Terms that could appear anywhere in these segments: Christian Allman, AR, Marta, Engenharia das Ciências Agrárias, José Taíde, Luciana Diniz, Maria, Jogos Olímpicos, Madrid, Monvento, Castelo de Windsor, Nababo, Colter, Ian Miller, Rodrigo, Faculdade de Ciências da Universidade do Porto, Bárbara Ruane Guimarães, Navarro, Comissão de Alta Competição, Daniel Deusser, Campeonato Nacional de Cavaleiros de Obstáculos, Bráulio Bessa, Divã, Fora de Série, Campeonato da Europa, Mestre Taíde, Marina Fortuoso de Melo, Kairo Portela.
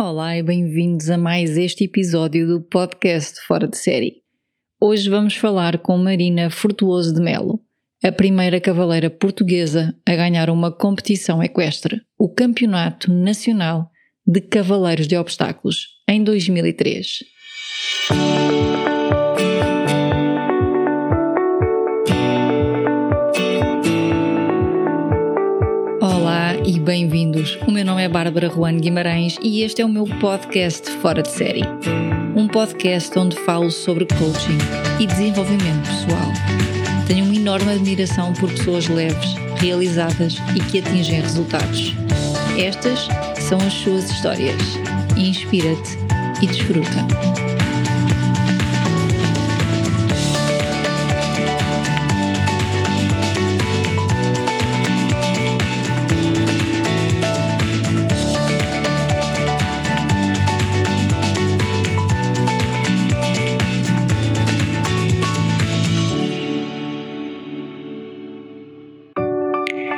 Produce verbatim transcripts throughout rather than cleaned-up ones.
Olá e bem-vindos a mais este episódio do podcast Fora de Série. Hoje vamos falar com Marina Fortuoso de Melo, a primeira cavaleira portuguesa a ganhar uma competição equestre, o Campeonato Nacional de Cavaleiros de Obstáculos, em dois mil e três. E bem-vindos, o meu nome é Bárbara Ruane Guimarães e este é o meu podcast Fora de Série, um podcast onde falo sobre coaching e desenvolvimento pessoal. Tenho uma enorme admiração por pessoas leves, realizadas e que atingem resultados. Estas são as suas histórias. Inspira-te e desfruta.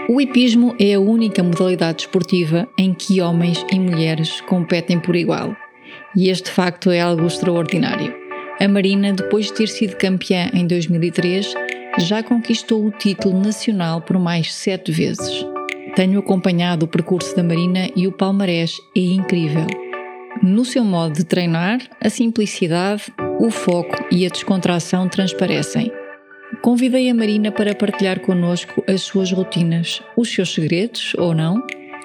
O hipismo é a única modalidade desportiva em que homens e mulheres competem por igual. E este facto é algo extraordinário. A Marina, depois de ter sido campeã em dois mil e três, já conquistou o título nacional por mais sete vezes. Tenho acompanhado o percurso da Marina e o palmarés é incrível. No seu modo de treinar, a simplicidade, o foco e a descontração transparecem. Convidei a Marina para partilhar connosco as suas rotinas, os seus segredos, ou não,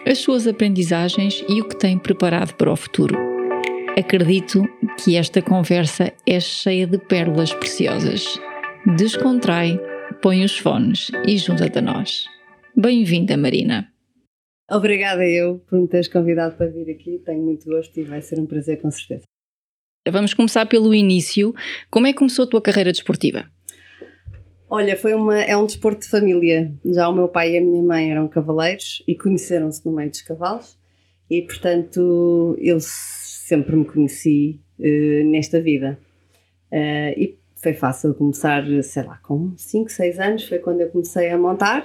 as suas aprendizagens e o que tem preparado para o futuro. Acredito que esta conversa é cheia de pérolas preciosas. Descontrai, põe os fones e junta-te a nós. Bem-vinda, Marina. Obrigada eu por me teres convidado para vir aqui. Tenho muito gosto e vai ser um prazer, com certeza. Vamos começar pelo início. Como é que começou a tua carreira desportiva? Olha, foi uma, é um desporto de família. Já o meu pai e a minha mãe eram cavaleiros e conheceram-se no meio dos cavalos e, portanto, eu sempre me conheci uh, nesta vida. Uh, e foi fácil começar, sei lá, com cinco, seis anos, foi quando eu comecei a montar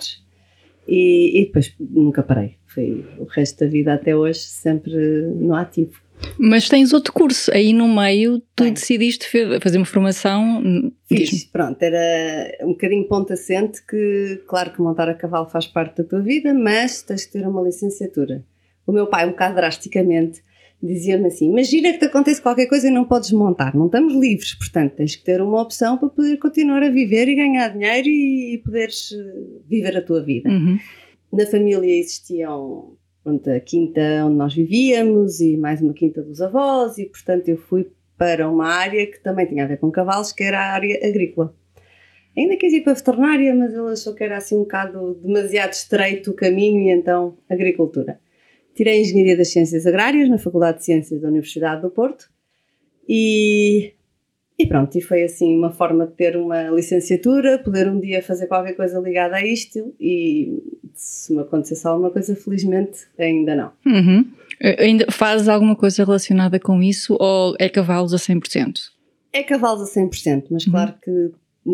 e, e depois nunca parei. Foi o resto da vida até hoje sempre no ativo. Mas tens outro curso, aí no meio tu Bem, decidiste fazer uma formação. Fiz, pronto, era um bocadinho ponto assente que, claro que montar a cavalo faz parte da tua vida, mas tens que ter uma licenciatura. O meu pai, um bocado drasticamente, dizia-me assim, imagina que te acontece qualquer coisa e não podes montar, não estamos livres, portanto tens que ter uma opção para poder continuar a viver e ganhar dinheiro e, e poderes viver a tua vida. Uhum. Na família existiam... a quinta onde nós vivíamos e mais uma quinta dos avós e, portanto, eu fui para uma área que também tinha a ver com cavalos, que era a área agrícola. Ainda quis ir para a veterinária, mas ele achou que era assim um bocado demasiado estreito o caminho e, então, agricultura. Tirei Engenharia das Ciências Agrárias na Faculdade de Ciências da Universidade do Porto e, e pronto, e foi assim uma forma de ter uma licenciatura, poder um dia fazer qualquer coisa ligada a isto e... se me acontecesse alguma coisa, felizmente ainda não. Uhum. Ainda fazes alguma coisa relacionada com isso ou é cavalos a cem por cento? É cavalos a cem por cento, mas uhum. Claro que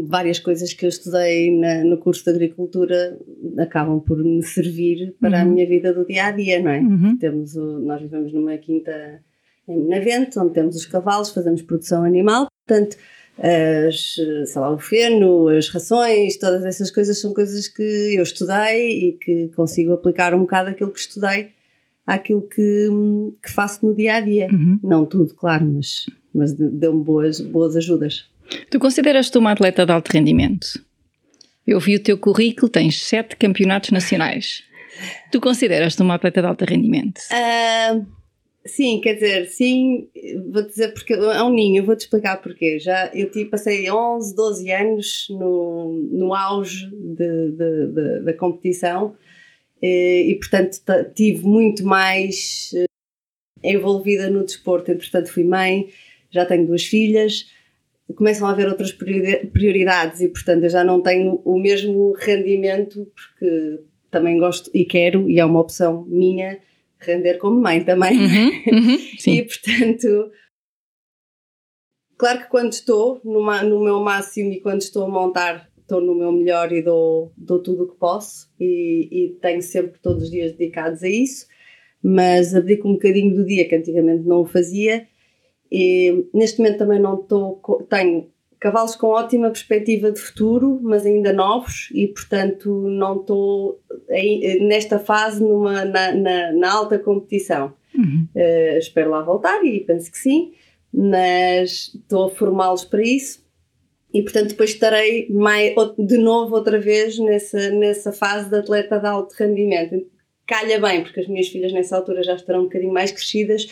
várias coisas que eu estudei na, no curso de agricultura acabam por me servir para uhum. a minha vida do dia-a-dia, não é? Uhum. Temos o, nós vivemos numa quinta em Monvento, onde temos os cavalos, fazemos produção animal, portanto... As, sei lá, o feno, as rações, todas essas coisas são coisas que eu estudei e que consigo aplicar um bocado aquilo que estudei àquilo que, que faço no dia-a-dia. Uhum. Não tudo, claro, mas, mas deu-me boas, boas ajudas. Tu consideras-te uma atleta de alto rendimento? Eu vi o teu currículo, tens sete campeonatos nacionais. Tu consideras-te uma atleta de alto rendimento? Uh... Sim, quer dizer, sim, vou dizer porque é um ninho, vou-te explicar porquê. Já eu tipo, passei onze, doze anos no, no auge de, de, de, da competição e, e portanto, t- tive muito mais envolvida no desporto. Entretanto, fui mãe, já tenho duas filhas, começam a haver outras prioridades e, portanto, eu já não tenho o mesmo rendimento porque também gosto e quero, e é uma opção minha, render como mãe também. Uhum, uhum, e, portanto, claro que quando estou numa, no meu máximo e quando estou a montar, estou no meu melhor e dou, dou tudo o que posso e, e tenho sempre todos os dias dedicados a isso. mas abdico um bocadinho do dia, que antigamente não o fazia, e neste momento também não estou, tenho cavalos com ótima perspectiva de futuro, mas ainda novos, e portanto não estou nesta fase numa, na, na, na alta competição. Uhum. Uh, espero lá voltar e penso que sim, mas estou a formá-los para isso e portanto depois estarei mais, de novo outra vez nessa, nessa fase de atleta de alto rendimento. Calha bem, porque as minhas filhas nessa altura já estarão um bocadinho mais crescidas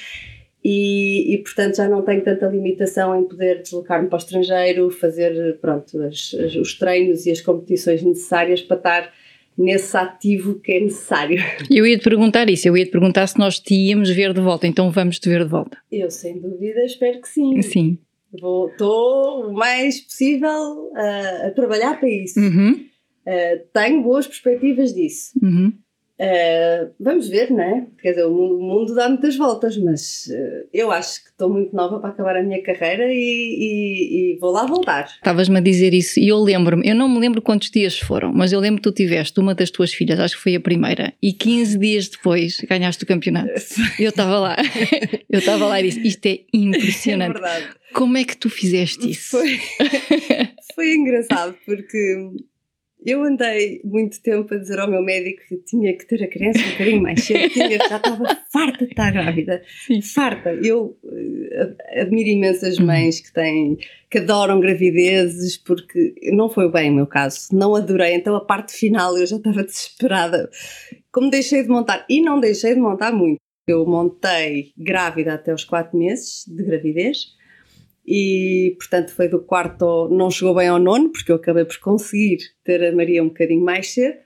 e, e portanto já não tenho tanta limitação em poder deslocar-me para o estrangeiro, fazer pronto, as, as, os treinos e as competições necessárias para estar nesse ativo que é necessário. Eu ia-te perguntar isso, eu ia-te perguntar se nós te íamos ver de volta, então vamos-te ver de volta. Eu, sem dúvida, espero que sim. Sim. Vou, estou o mais possível a, a trabalhar para isso. Uhum. Uh, tenho boas perspectivas disso. Uhum. Uh, vamos ver, não é? Quer dizer, o mundo dá muitas voltas, mas uh, eu acho que estou muito nova para acabar a minha carreira e, e, e vou lá voltar. Estavas-me a dizer isso e eu lembro-me, eu não me lembro quantos dias foram, mas eu lembro que tu tiveste uma das tuas filhas, acho que foi a primeira, e quinze dias depois ganhaste o campeonato. Eu estava lá, eu estava lá e disse, isto é impressionante. É verdade. Como é que tu fizeste isso? Foi, foi engraçado, porque... eu andei muito tempo a dizer ao meu médico que tinha que ter a criança um bocadinho mais cedo, tinha, já estava farta de estar grávida, farta. Eu uh, admiro imenso as mães que têm, que adoram gravidezes, porque não foi bem o meu caso, não adorei, então a parte final eu já estava desesperada. Como deixei de montar, e não deixei de montar muito, eu montei grávida até aos quatro meses de gravidez. E, portanto, foi do quarto ao, não chegou bem ao nono, porque eu acabei por conseguir ter a Maria um bocadinho mais cedo,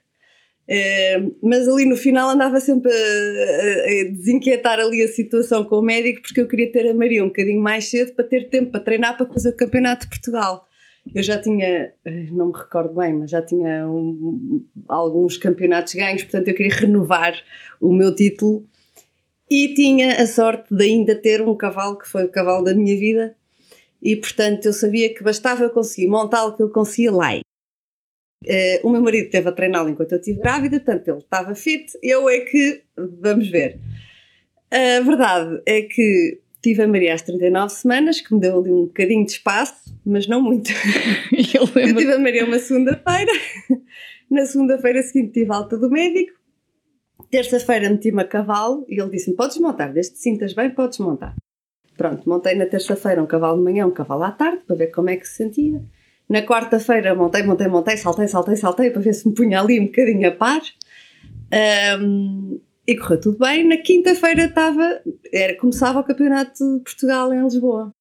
uh, mas ali no final andava sempre a, a, a desinquietar ali a situação com o médico, porque eu queria ter a Maria um bocadinho mais cedo para ter tempo para treinar para fazer o Campeonato de Portugal. Eu já tinha, não me recordo bem, mas já tinha um, alguns campeonatos ganhos, portanto eu queria renovar o meu título e tinha a sorte de ainda ter um cavalo que foi o cavalo da minha vida. E, portanto, eu sabia que bastava eu conseguir montá-lo, que eu conseguia lá. Uh, o meu marido esteve a treiná-lo enquanto eu estive grávida, portanto, ele estava fit, eu é que... vamos ver. A verdade é que tive a Maria às trinta e nove semanas, que me deu ali um bocadinho de espaço, mas não muito. Eu, eu tive a Maria uma segunda-feira. Na segunda-feira seguinte tive alta do médico. Terça-feira meti-me a cavalo e ele disse-me, podes montar, desde que te sintas bem, podes montar. Pronto, montei na terça-feira um cavalo de manhã, um cavalo à tarde, para ver como é que se sentia. Na quarta-feira montei, montei, montei, saltei, saltei, saltei, para ver se me punha ali um bocadinho a par. Um, e correu tudo bem. Na quinta-feira estava, era, começava o Campeonato de Portugal em Lisboa.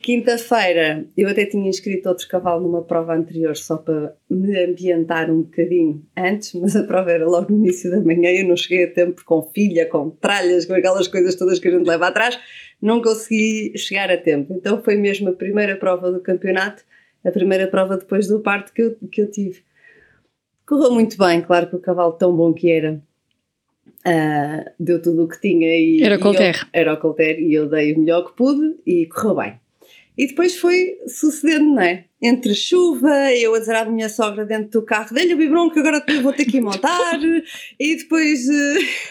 Quinta-feira, eu até tinha inscrito outro cavalo numa prova anterior, só para me ambientar um bocadinho antes, mas a prova era logo no início da manhã, eu não cheguei a tempo com filha, com tralhas, com aquelas coisas todas que a gente leva atrás, não consegui chegar a tempo. Então foi mesmo a primeira prova do campeonato, a primeira prova depois do parto que eu, que eu tive. Correu muito bem, claro que o cavalo tão bom que era. Uh, deu tudo o que tinha. E, era o Colter. Era o Colter e eu dei o melhor que pude e correu bem. E depois foi sucedendo, não é? Entre chuva, eu a dizer à minha sogra dentro do carro, dei-lhe o biberon que agora vou ter que ir montar, e depois,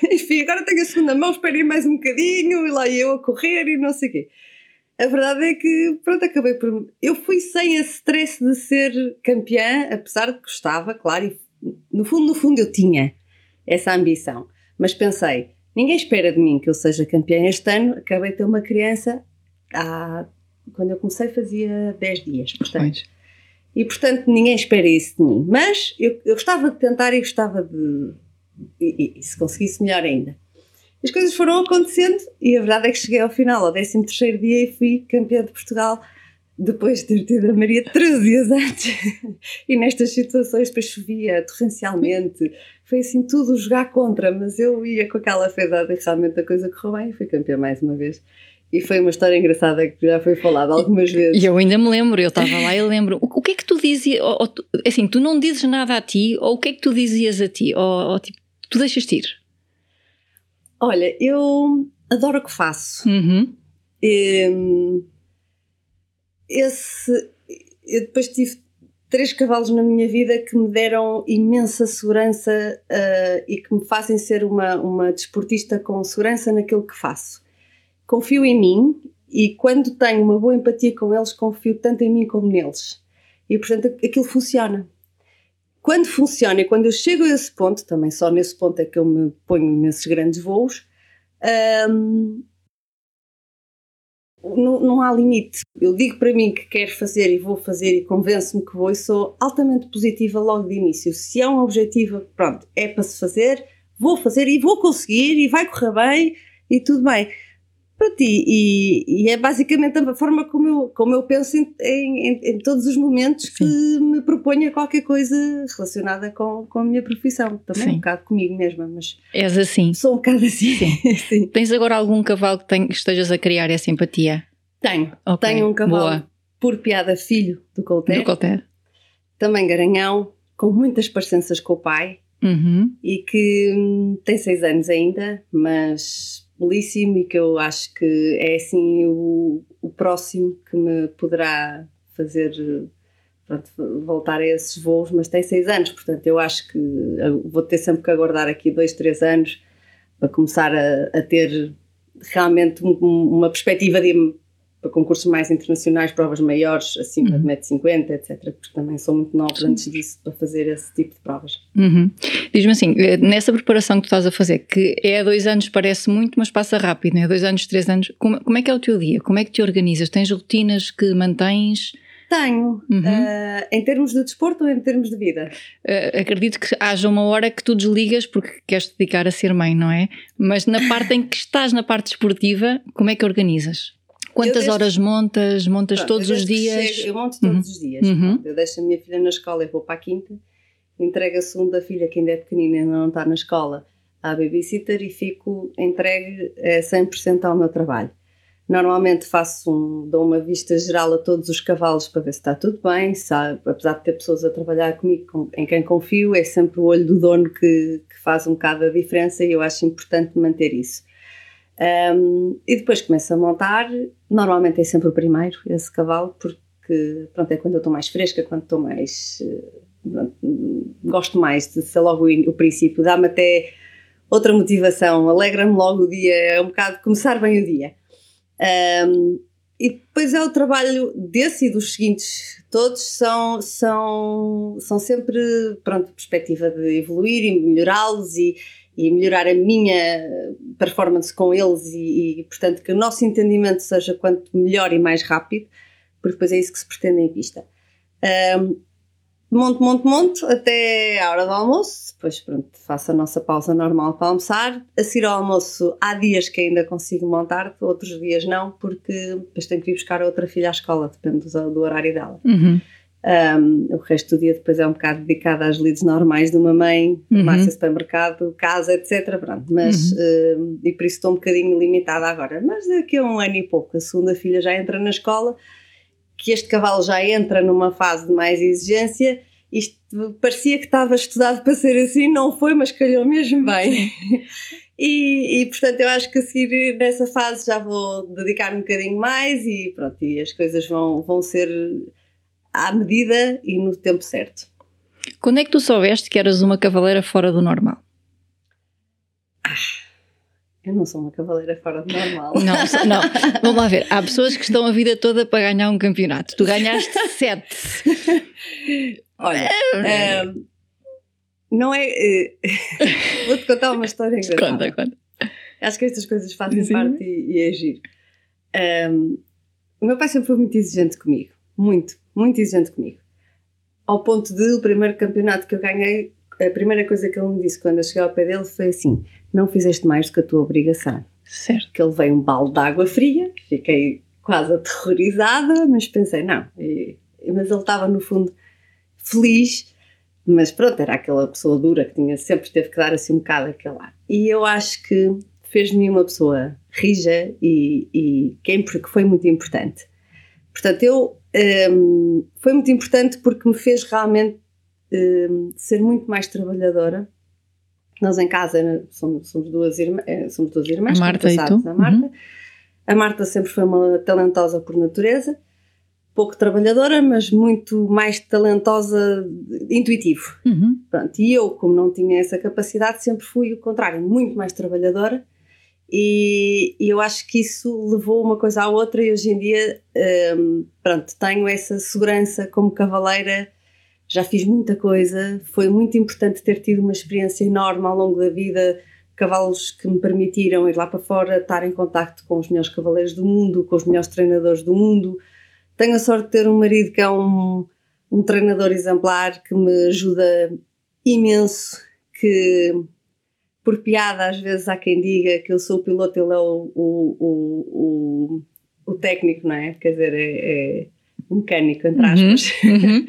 enfim, agora tenho a segunda mão, esperei mais um bocadinho, e lá eu a correr e não sei o quê. A verdade é que, pronto, acabei por... eu fui sem esse stress de ser campeã, apesar de que gostava, claro, e no fundo, no fundo eu tinha essa ambição. Mas pensei, ninguém espera de mim que eu seja campeã este ano, acabei de ter uma criança há... quando eu comecei fazia dez dias, portanto. Pois. E portanto ninguém espera isso de mim, mas eu, eu gostava de tentar e gostava de e, e se conseguisse melhor ainda. As coisas foram acontecendo e a verdade é que cheguei ao final, ao décimo terceiro dia, e fui campeã de Portugal depois de ter tido a Maria treze dias antes. E nestas situações depois chovia torrencialmente, foi assim tudo jogar contra, mas eu ia com aquela fezada e realmente a coisa correu bem e fui campeã mais uma vez. E foi uma história engraçada que já foi falada algumas vezes. E eu ainda me lembro, eu estava lá e lembro. O, o que é que tu dizias, ou, ou, assim, tu não dizes nada a ti, ou o que é que tu dizias a ti? Ou, ou tipo, tu deixas-te ir? Olha, eu adoro o que faço. Uhum. E, esse, eu depois tive... três cavalos na minha vida que me deram imensa segurança uh, e que me fazem ser uma, uma desportista com segurança naquilo que faço. Confio em mim e quando tenho uma boa empatia com eles, confio tanto em mim como neles. E, portanto, aquilo funciona. Quando funciona e quando eu chego a esse ponto, também só nesse ponto é que eu me ponho nesses grandes voos, hum, não, não há limite. Eu digo para mim que quero fazer e vou fazer e convenço-me que vou e sou altamente positiva logo de início. Se é um objetivo, pronto, é para se fazer, vou fazer e vou conseguir e vai correr bem e tudo bem. Pronto, e, e é basicamente a forma como eu, como eu penso em, em, em todos os momentos que Sim. me proponho a qualquer coisa relacionada com, com a minha profissão. Também Sim. um bocado comigo mesma, mas és assim. Sou um bocado assim. Sim. Sim. Tens agora algum cavalo que, tem, que estejas a criar essa empatia? Tenho. Okay. Tenho um cavalo, Boa. por piada, filho do Colter. Do Colter. Também garanhão, com muitas parecenças com o pai uhum. e que hum, tem seis anos ainda, mas... belíssimo e que eu acho que é assim o, o próximo que me poderá fazer, pronto, voltar a esses voos, mas tem seis anos, portanto eu acho que vou ter sempre que aguardar aqui dois, três anos para começar a, a ter realmente um, uma perspectiva de, para concursos mais internacionais, provas maiores, acima uhum. de um metro e cinquenta, etcétera, porque também sou muito nova antes disso para fazer esse tipo de provas. Uhum. Diz-me assim, nessa preparação que tu estás a fazer, que é há dois anos, parece muito, mas passa rápido, né? Dois anos, três anos, como, como é que é o teu dia? Como é que te organizas? Tens rotinas que mantens? Tenho, uhum. uh, em termos de desporto ou em termos de vida? Uh, acredito que haja uma hora que tu desligas porque queres te dedicar a ser mãe, não é? Mas na parte em que estás na parte desportiva, como é que organizas? Quantas horas montas? Montas pronto, todos os dias? Chego, eu monto todos uhum. os dias. Uhum. Eu deixo a minha filha na escola e vou para a quinta. Entrego a segunda filha, que ainda é pequenina e ainda não está na escola, à babysitter e fico entregue é, cem por cento ao meu trabalho. Normalmente faço um, dou uma vista geral a todos os cavalos para ver se está tudo bem. Sabe? Apesar de ter pessoas a trabalhar comigo com, em quem confio, é sempre o olho do dono que, que faz um bocado a diferença e eu acho importante manter isso. Um, e depois começo a montar, normalmente é sempre o primeiro, esse cavalo, porque pronto, é quando eu estou mais fresca, quando estou mais, pronto, gosto mais de ser logo o, o princípio, dá-me até outra motivação, alegra-me logo o dia, é um bocado começar bem o dia. Um, e depois é o trabalho desse e dos seguintes, todos são, são, são sempre, pronto, perspectiva de evoluir e melhorá-los e e melhorar a minha performance com eles e, e, portanto, que o nosso entendimento seja quanto melhor e mais rápido, porque depois é isso que se pretende em pista. Um, monto, monto, monto, até à hora do almoço, depois, pronto, faço a nossa pausa normal para almoçar. A seguir ao almoço, há dias que ainda consigo montar, outros dias não, porque depois tenho que ir buscar a outra filha à escola, depende do, do horário dela. Uhum. Um, o resto do dia depois é um bocado dedicado às lides normais de uma mãe, uhum. massa, supermercado, casa, etcétera. Pronto, mas, uhum. um, e por isso estou um bocadinho limitada agora. Mas daqui a um ano e pouco, a segunda filha já entra na escola, que este cavalo já entra numa fase de mais exigência. Isto parecia que estava estudado para ser assim, não foi, mas calhou mesmo bem. E, e portanto eu acho que a seguir nessa fase já vou dedicar um bocadinho mais e pronto, e as coisas vão, vão ser... à medida e no tempo certo. Quando é que tu soubeste que eras uma cavaleira fora do normal? Ah, eu não sou uma cavaleira fora do normal. Não, não. Vamos lá ver. Há pessoas que estão a vida toda para ganhar um campeonato. Tu ganhaste sete. Olha, um, não é... Vou-te contar uma história engraçada. Conta, conta. Acho que estas coisas fazem Sim. parte e, e agir. Um, o meu pai sempre foi muito exigente comigo. Muito. Muito exigente comigo, ao ponto de o primeiro campeonato que eu ganhei, a primeira coisa que ele me disse quando eu cheguei ao pé dele foi assim, não fizeste mais do que a tua obrigação. Certo. Que ele veio um balde de água fria, fiquei quase aterrorizada, mas pensei, não, e, mas ele estava no fundo feliz, mas pronto, era aquela pessoa dura que tinha, sempre teve que dar assim um bocado aquele ar. E eu acho que fez de mim uma pessoa rija e, e que foi muito importante. Portanto, eu um, foi muito importante porque me fez realmente um, ser muito mais trabalhadora. Nós em casa somos, somos, duas, irmã, somos duas irmãs, a Marta e tu. A Marta. Uhum. A Marta sempre foi uma talentosa por natureza, pouco trabalhadora, mas muito mais talentosa, intuitivo. Uhum. Pronto, e eu, como não tinha essa capacidade, sempre fui o contrário, muito mais trabalhadora, e, e eu acho que isso levou uma coisa à outra, e hoje em dia, um, pronto, tenho essa segurança como cavaleira, já fiz muita coisa, foi muito importante ter tido uma experiência enorme ao longo da vida, cavalos que me permitiram ir lá para fora, estar em contacto com os melhores cavaleiros do mundo, com os melhores treinadores do mundo. Tenho a sorte de ter um marido que é um, um treinador exemplar, que me ajuda imenso, que por piada às vezes há quem diga que eu sou o piloto, ele é o, o, o, o, o técnico, não é? Quer dizer, é, é um mecânico, entre aspas. Uhum, uhum.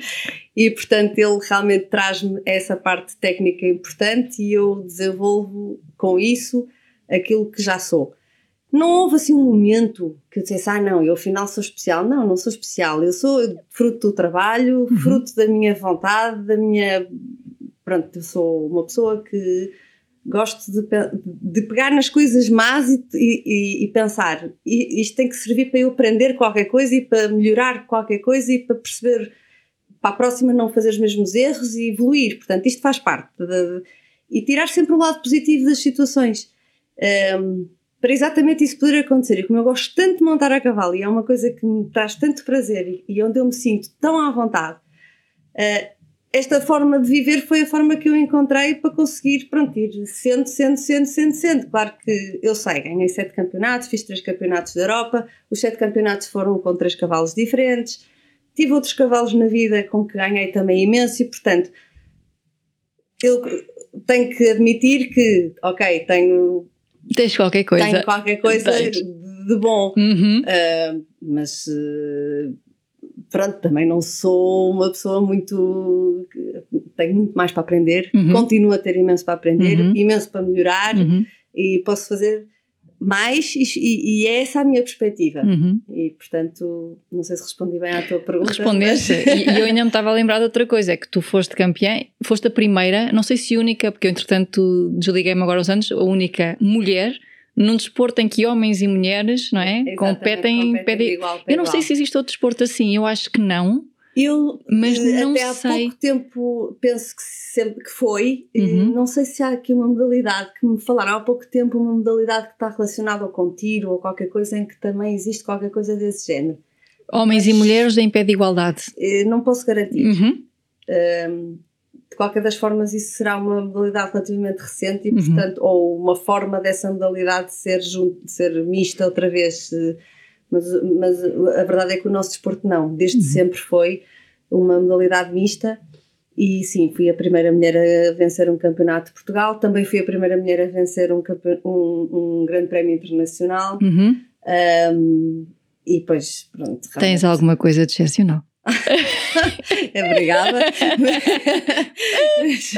E portanto ele realmente traz-me essa parte técnica importante e eu desenvolvo com isso aquilo que já sou. Não houve assim um momento que eu dissesse, ah não, eu afinal sou especial. Não, não sou especial, eu sou fruto do trabalho, uhum. fruto da minha vontade, da minha... Pronto, eu sou uma pessoa que gosto de, de pegar nas coisas más e, e, e pensar, e isto tem que servir para eu aprender qualquer coisa e para melhorar qualquer coisa e para perceber, para a próxima não fazer os mesmos erros e evoluir. Portanto, isto faz parte. De, de, e tirar sempre o lado positivo das situações. Um, para exatamente isso poder acontecer, e como eu gosto tanto de montar a cavalo e é uma coisa que me traz tanto prazer e onde eu me sinto tão à vontade, esta forma de viver foi a forma que eu encontrei para conseguir, pronto, ir sendo, sendo, sendo, sendo, sendo. Claro que eu sei, ganhei sete campeonatos, fiz três campeonatos da Europa, os sete campeonatos foram com três cavalos diferentes, tive outros cavalos na vida com que ganhei também imenso e, portanto, eu tenho que admitir que, ok, tenho... Tens qualquer coisa. Tenho qualquer coisa de, de bom. Uhum. Uh, mas, uh, pronto, também não sou uma pessoa muito... Tenho muito mais para aprender. Uhum. Continuo a ter imenso para aprender, uhum. imenso para melhorar. Uhum. E posso fazer mais e, e é essa a minha perspectiva. Uhum. E, portanto, não sei se respondi bem à tua pergunta. Respondeste. Mas... E eu ainda me estava a lembrar de outra coisa, é que tu foste campeã, foste a primeira, não sei se única, porque eu, entretanto, desliguei-me agora uns anos, a única mulher num desporto em que homens e mulheres, não é? Exatamente, competem... competem pede... igual, eu não igual. sei se existe outro desporto assim, eu acho que não. Eu, mas não até há sei. pouco tempo, penso que sempre que foi, uhum. não sei se há aqui uma modalidade que me falaram há pouco tempo, uma modalidade que está relacionada com tiro ou qualquer coisa em que também existe qualquer coisa desse género. Homens mas, e mulheres em pé de igualdade. Não posso garantir. Uhum. Um, de qualquer das formas isso será uma modalidade relativamente recente e, uhum. portanto, ou uma forma dessa modalidade ser, junto, ser mista outra vez... Mas, mas a verdade é que o nosso desporto não, desde uhum. sempre foi uma modalidade mista e sim, fui a primeira mulher a vencer um campeonato de Portugal, também fui a primeira mulher a vencer um, campe... um, um grande prémio internacional uhum. um, e depois pronto. Realmente... Tens alguma coisa de excepcional? Obrigada. Mas,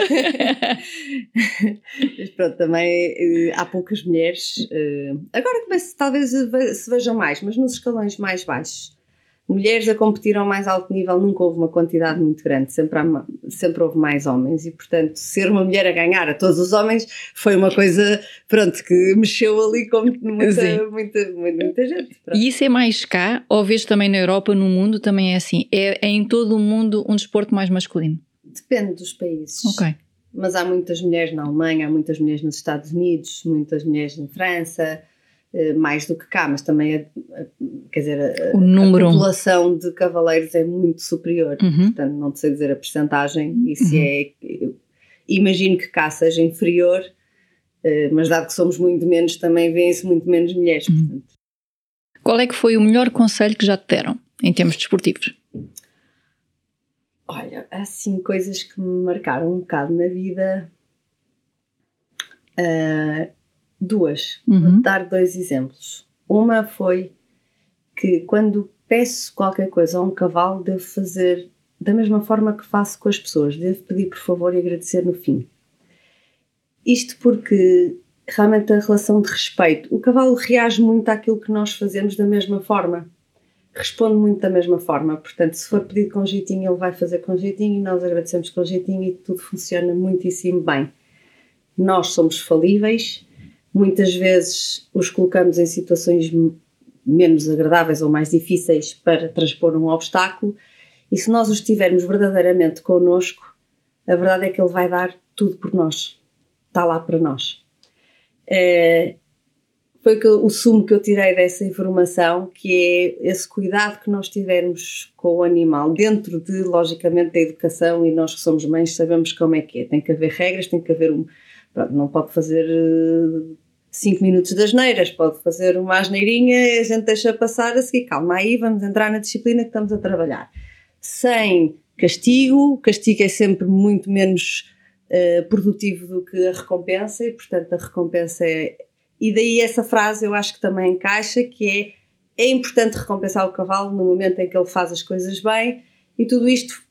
mas pronto, também há poucas mulheres. Agora começo, talvez se vejam mais, mas nos escalões mais baixos. Mulheres a competir ao mais alto nível nunca houve uma quantidade muito grande, sempre, há, sempre houve mais homens e, portanto, ser uma mulher a ganhar a todos os homens foi uma coisa, pronto, que mexeu ali com muita, muita, muita, muita gente. Pronto. E isso é mais cá, ou vês também na Europa, no mundo, também é assim? É, é em todo o mundo um desporto mais masculino? Depende dos países. Ok. Mas há muitas mulheres na Alemanha, há muitas mulheres nos Estados Unidos, muitas mulheres na França... mais do que cá, mas também a, a, quer dizer, a, o número. a população de cavaleiros é muito superior, uhum. portanto não sei dizer a percentagem e se uhum. é, eu imagino que cá seja inferior, mas dado que somos muito menos também vêem-se muito menos mulheres, uhum. portanto. Qual é que foi o melhor conselho que já te deram em termos desportivos? Olha, há assim coisas que me marcaram um bocado na vida. Uh, Duas, uhum. vou dar dois exemplos. Uma foi que quando peço qualquer coisa a um cavalo, devo fazer da mesma forma que faço com as pessoas, devo pedir por favor e agradecer no fim. Isto porque realmente a relação de respeito, o cavalo reage muito àquilo que nós fazemos da mesma forma, responde muito da mesma forma, portanto se for pedido com jeitinho ele vai fazer com jeitinho e nós agradecemos com jeitinho e tudo funciona muitíssimo bem. Nós somos falíveis. Muitas vezes os colocamos em situações menos agradáveis ou mais difíceis para transpor um obstáculo, e se nós os tivermos verdadeiramente connosco, a verdade é que ele vai dar tudo por nós, está lá para nós. É, foi que, o sumo que eu tirei dessa informação, que é esse cuidado que nós tivermos com o animal, dentro de, logicamente, da educação, e nós que somos mães sabemos como é que é, tem que haver regras, tem que haver um... Pronto, não pode fazer cinco minutos de asneiras, pode fazer uma asneirinha, a gente deixa passar a seguir, calma aí, vamos entrar na disciplina que estamos a trabalhar. Sem castigo, o castigo é sempre muito menos uh, produtivo do que a recompensa, e portanto a recompensa é... E daí essa frase eu acho que também encaixa, que é, é importante recompensar o cavalo no momento em que ele faz as coisas bem, e tudo isto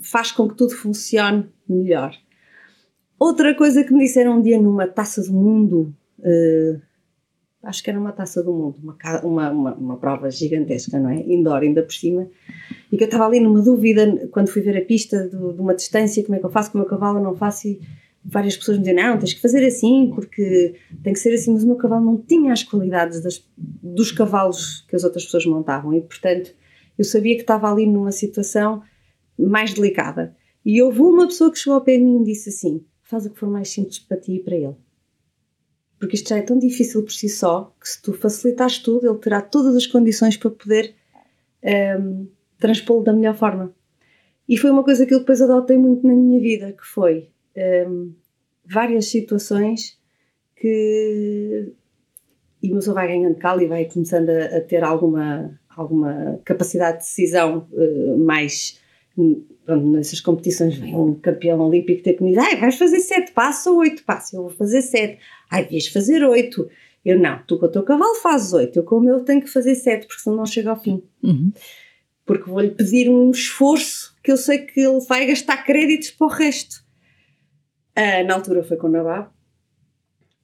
faz com que tudo funcione melhor. Outra coisa que me disseram um dia numa taça do mundo, uh, acho que era uma taça do mundo, uma, uma, uma, uma prova gigantesca, não é? Indoor, ainda por cima, e que eu estava ali numa dúvida quando fui ver a pista do, de uma distância, como é que eu faço, como é que eu cavalo, não faço, e várias pessoas me dizem, não, tens que fazer assim, porque tem que ser assim, mas o meu cavalo não tinha as qualidades das, dos cavalos que as outras pessoas montavam, e portanto eu sabia que estava ali numa situação mais delicada. E houve uma pessoa que chegou ao pé de mim e disse assim, faz o que for mais simples para ti e para ele, porque isto já é tão difícil por si só, que se tu facilitares tudo, ele terá todas as condições para poder um, transpô-lo da melhor forma. E foi uma coisa que eu depois adotei muito na minha vida, que foi um, várias situações que... E o meu vai ganhando calo e vai começando a, a ter alguma, alguma capacidade de decisão uh, mais... Pronto, nessas competições vem um campeão olímpico ter que me dizer, ai, vais fazer sete passos ou oito passos? Eu vou fazer sete. Ai, devias fazer oito. Eu, não, tu com o teu cavalo fazes oito, eu com o meu tenho que fazer sete, porque senão não chega ao fim. Uhum. Porque vou-lhe pedir um esforço que eu sei que ele vai gastar créditos para o resto. Ah, na altura foi com o Navarro,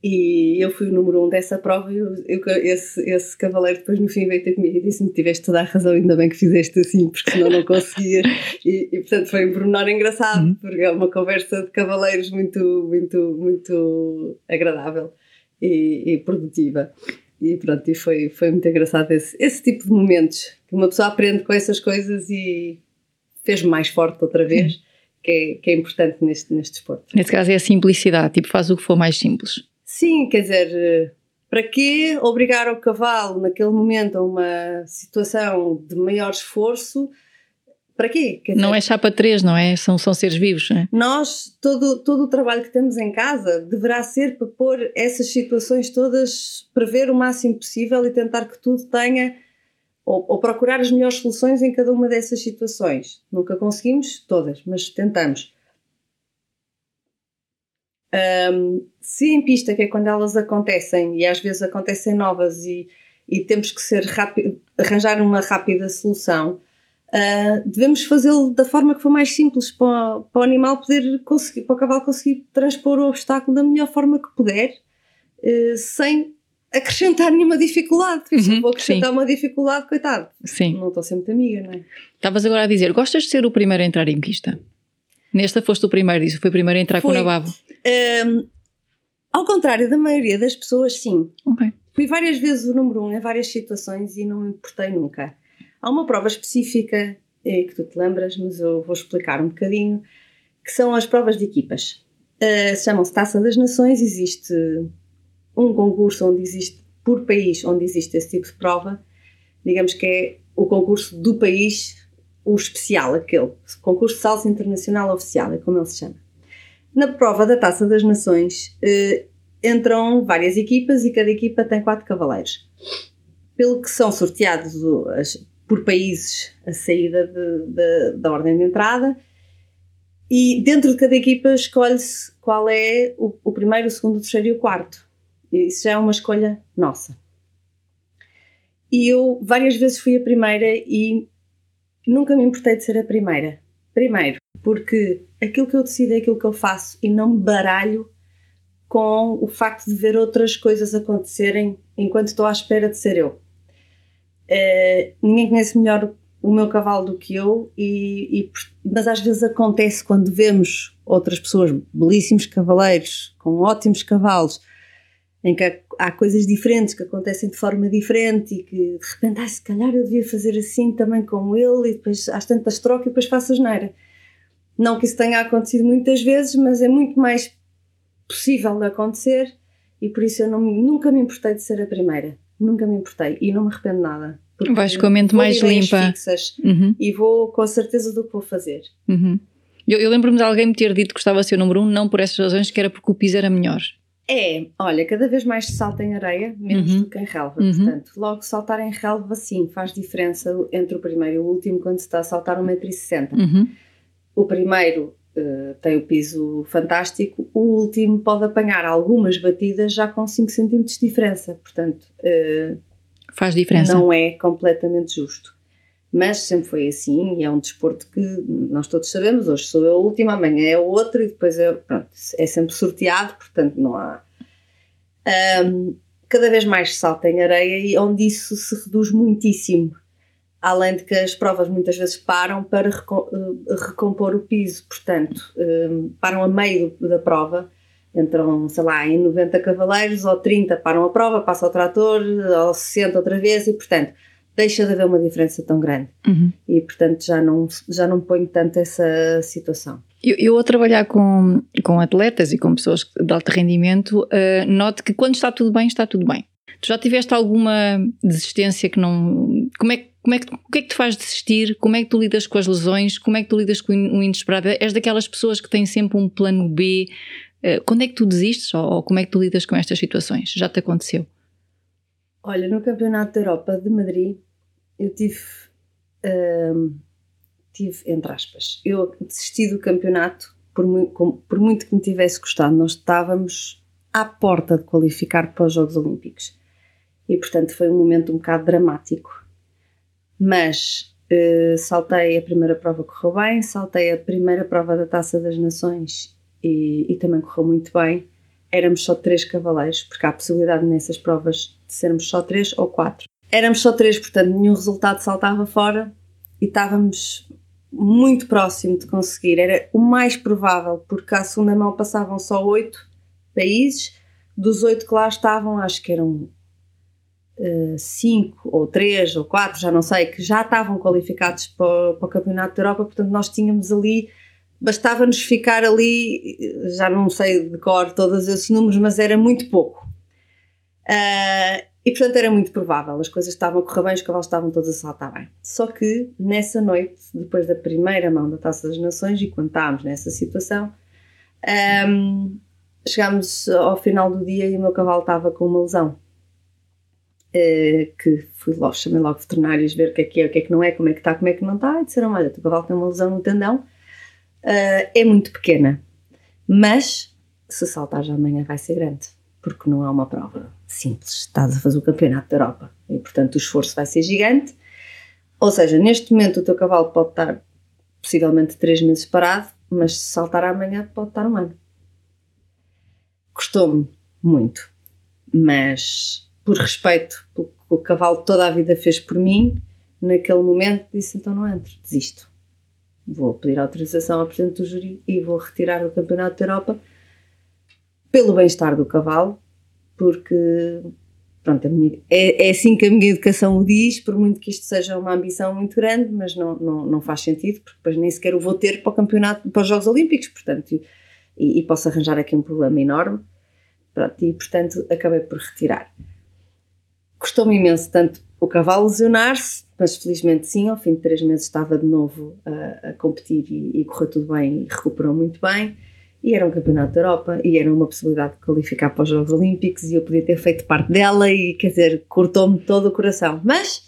e eu fui o número um dessa prova, e eu, eu, esse, esse cavaleiro depois no fim veio ter comigo e disse-me, tiveste toda a razão, ainda bem que fizeste assim, porque senão não conseguias. e, e portanto foi um pormenor engraçado, uhum. Porque é uma conversa de cavaleiros muito, muito, muito agradável e, e produtiva. E pronto, e foi, foi muito engraçado esse, esse tipo de momentos, que uma pessoa aprende com essas coisas e fez-me mais forte outra vez, uhum. que, é, que é importante neste, neste desporto. Nesse caso é a simplicidade, tipo faz o que for mais simples. Sim, quer dizer, para quê obrigar o cavalo naquele momento a uma situação de maior esforço? Para quê? Quer dizer, não é chapa três, não é? São, são seres vivos, não é? Nós, todo, todo o trabalho que temos em casa deverá ser para pôr essas situações todas, prever o máximo possível e tentar que tudo tenha, ou, ou procurar as melhores soluções em cada uma dessas situações. Nunca conseguimos todas, mas tentamos. Um, se em pista, que é quando elas acontecem, e às vezes acontecem novas e, e temos que ser rápido, arranjar uma rápida solução, uh, devemos fazê-lo da forma que for mais simples para, para o animal poder conseguir, para o cavalo conseguir transpor o obstáculo da melhor forma que puder, uh, sem acrescentar nenhuma dificuldade. Uhum, se eu vou acrescentar sim. uma dificuldade, coitado, sim. não estou sempre amiga, não é? Estavas agora a dizer, gostas de ser o primeiro a entrar em pista? Nesta foste o primeiro, isso foi o primeiro a entrar foi, com o Nababo. Um, ao contrário da maioria das pessoas, sim. Okay. Fui várias vezes o número um em várias situações e não me importei nunca. Há uma prova específica, eh, que tu te lembras, mas eu vou explicar um bocadinho, que são as provas de equipas. Uh, chamam-se Taça das Nações, existe um concurso onde existe, por país, onde existe esse tipo de prova, digamos que é o concurso do país... o especial, aquele, concurso de salsa internacional oficial, é como ele se chama. Na prova da Taça das Nações eh, entram várias equipas e cada equipa tem quatro cavaleiros. Pelo que são sorteados o, as, por países a saída de, de, da ordem de entrada, e dentro de cada equipa escolhe-se qual é o, o primeiro, o segundo, o terceiro e o quarto. E isso já é uma escolha nossa. E eu várias vezes fui a primeira e nunca me importei de ser a primeira. Primeiro, porque aquilo que eu decido é aquilo que eu faço e não me baralho com o facto de ver outras coisas acontecerem enquanto estou à espera de ser eu. Uh, ninguém conhece melhor o meu cavalo do que eu, e, e, mas às vezes acontece quando vemos outras pessoas, belíssimos cavaleiros, com ótimos cavalos, em que há, há coisas diferentes que acontecem de forma diferente e que de repente, ah, se calhar eu devia fazer assim também com ele, e depois às tantas troca e depois faço asneira. Não que isso tenha acontecido muitas vezes, mas é muito mais possível de acontecer e por isso eu não, nunca me importei de ser a primeira, nunca me importei e não me arrependo nada. Vais com a mente mais limpa. Fixas, uhum. E vou com a certeza do que vou fazer. Uhum. Eu, eu lembro-me de alguém me ter dito que gostava de ser o número um, não por essas razões, que era porque o piso era melhor. É, olha, cada vez mais se salta em areia, menos uhum. do que em relva, uhum. portanto, logo saltar em relva sim, faz diferença entre o primeiro e o último quando se está a saltar um metro e sessenta. Uhum. O primeiro uh, tem o piso fantástico, o último pode apanhar algumas batidas já com cinco centímetros de diferença, portanto... Uh, Faz diferença. Não é completamente justo. Mas sempre foi assim e é um desporto que nós todos sabemos, hoje sou eu a última, amanhã é o outro e depois é, pronto, é sempre sorteado, portanto não há... Um, cada vez mais salta em areia e onde isso se reduz muitíssimo, além de que as provas muitas vezes param para recompor o piso, portanto um, param a meio da prova. Entram, sei lá, em noventa cavaleiros ou trinta, param a prova, passa o trator, ou sessenta outra vez e, portanto, deixa de haver uma diferença tão grande. Uhum. E, portanto, já não, já não ponho tanto essa situação. Eu, eu a trabalhar com, com atletas e com pessoas de alto rendimento, uh, noto que quando está tudo bem, está tudo bem. Tu já tiveste alguma desistência que não... Como é que... Como é que, o que é que te faz desistir? Como é que tu lidas com as lesões? Como é que tu lidas com o inesperado? És daquelas pessoas que têm sempre um plano B. Quando é que tu desistes ou, ou como é que tu lidas com estas situações? Já te aconteceu? Olha, no Campeonato da Europa de Madrid eu tive, hum, tive entre aspas, eu desisti do campeonato por, por muito que me tivesse gostado. Nós estávamos à porta de qualificar para os Jogos Olímpicos e, portanto, foi um momento um bocado dramático. Mas uh, saltei a primeira prova, correu bem, saltei a primeira prova da Taça das Nações e, e também correu muito bem. Éramos só três cavaleiros, porque há a possibilidade nessas provas de sermos só três ou quatro. Éramos só três, portanto nenhum resultado saltava fora e estávamos muito próximo de conseguir. Era o mais provável, porque à segunda mão passavam só oito países, dos oito que lá estavam acho que eram... Uh, cinco ou três ou quatro, já não sei, que já estavam qualificados para, para o Campeonato da Europa, portanto nós tínhamos ali, bastava-nos ficar ali, já não sei de cor todos esses números, mas era muito pouco. Uh, e portanto era muito provável, as coisas estavam a correr bem, os cavalos estavam todos a saltar bem. Só que nessa noite, depois da primeira mão da Taça das Nações, e quando estávamos nessa situação, um, chegámos ao final do dia e o meu cavalo estava com uma lesão. Que fui logo, chamei logo veterinários ver o que é que é, o que é que não é, como é que está, como é que não está, e disseram, olha, o teu cavalo tem uma lesão no tendão, uh, é muito pequena, mas se saltares amanhã vai ser grande, porque não é uma prova simples, estás a fazer o Campeonato da Europa, e portanto o esforço vai ser gigante, ou seja, neste momento o teu cavalo pode estar possivelmente três meses parado, mas se saltar amanhã pode estar um ano. Custou-me muito, mas... por respeito pelo que o cavalo toda a vida fez por mim, naquele momento disse, então não entro, desisto. Vou pedir autorização ao Presidente do Júri e vou retirar do Campeonato da Europa pelo bem-estar do cavalo, porque, pronto, a minha, é, é assim que a minha educação o diz, por muito que isto seja uma ambição muito grande, mas não, não, não faz sentido, porque depois nem sequer o vou ter para o campeonato, para os Jogos Olímpicos, portanto, e, e posso arranjar aqui um problema enorme, pronto, e portanto acabei por retirar. Custou-me imenso tanto o cavalo lesionar-se, mas felizmente sim, ao fim de três meses estava de novo a, a competir e, e correu tudo bem e recuperou muito bem, e era um Campeonato da Europa e era uma possibilidade de qualificar para os Jogos Olímpicos e eu podia ter feito parte dela e, quer dizer, cortou-me todo o coração, mas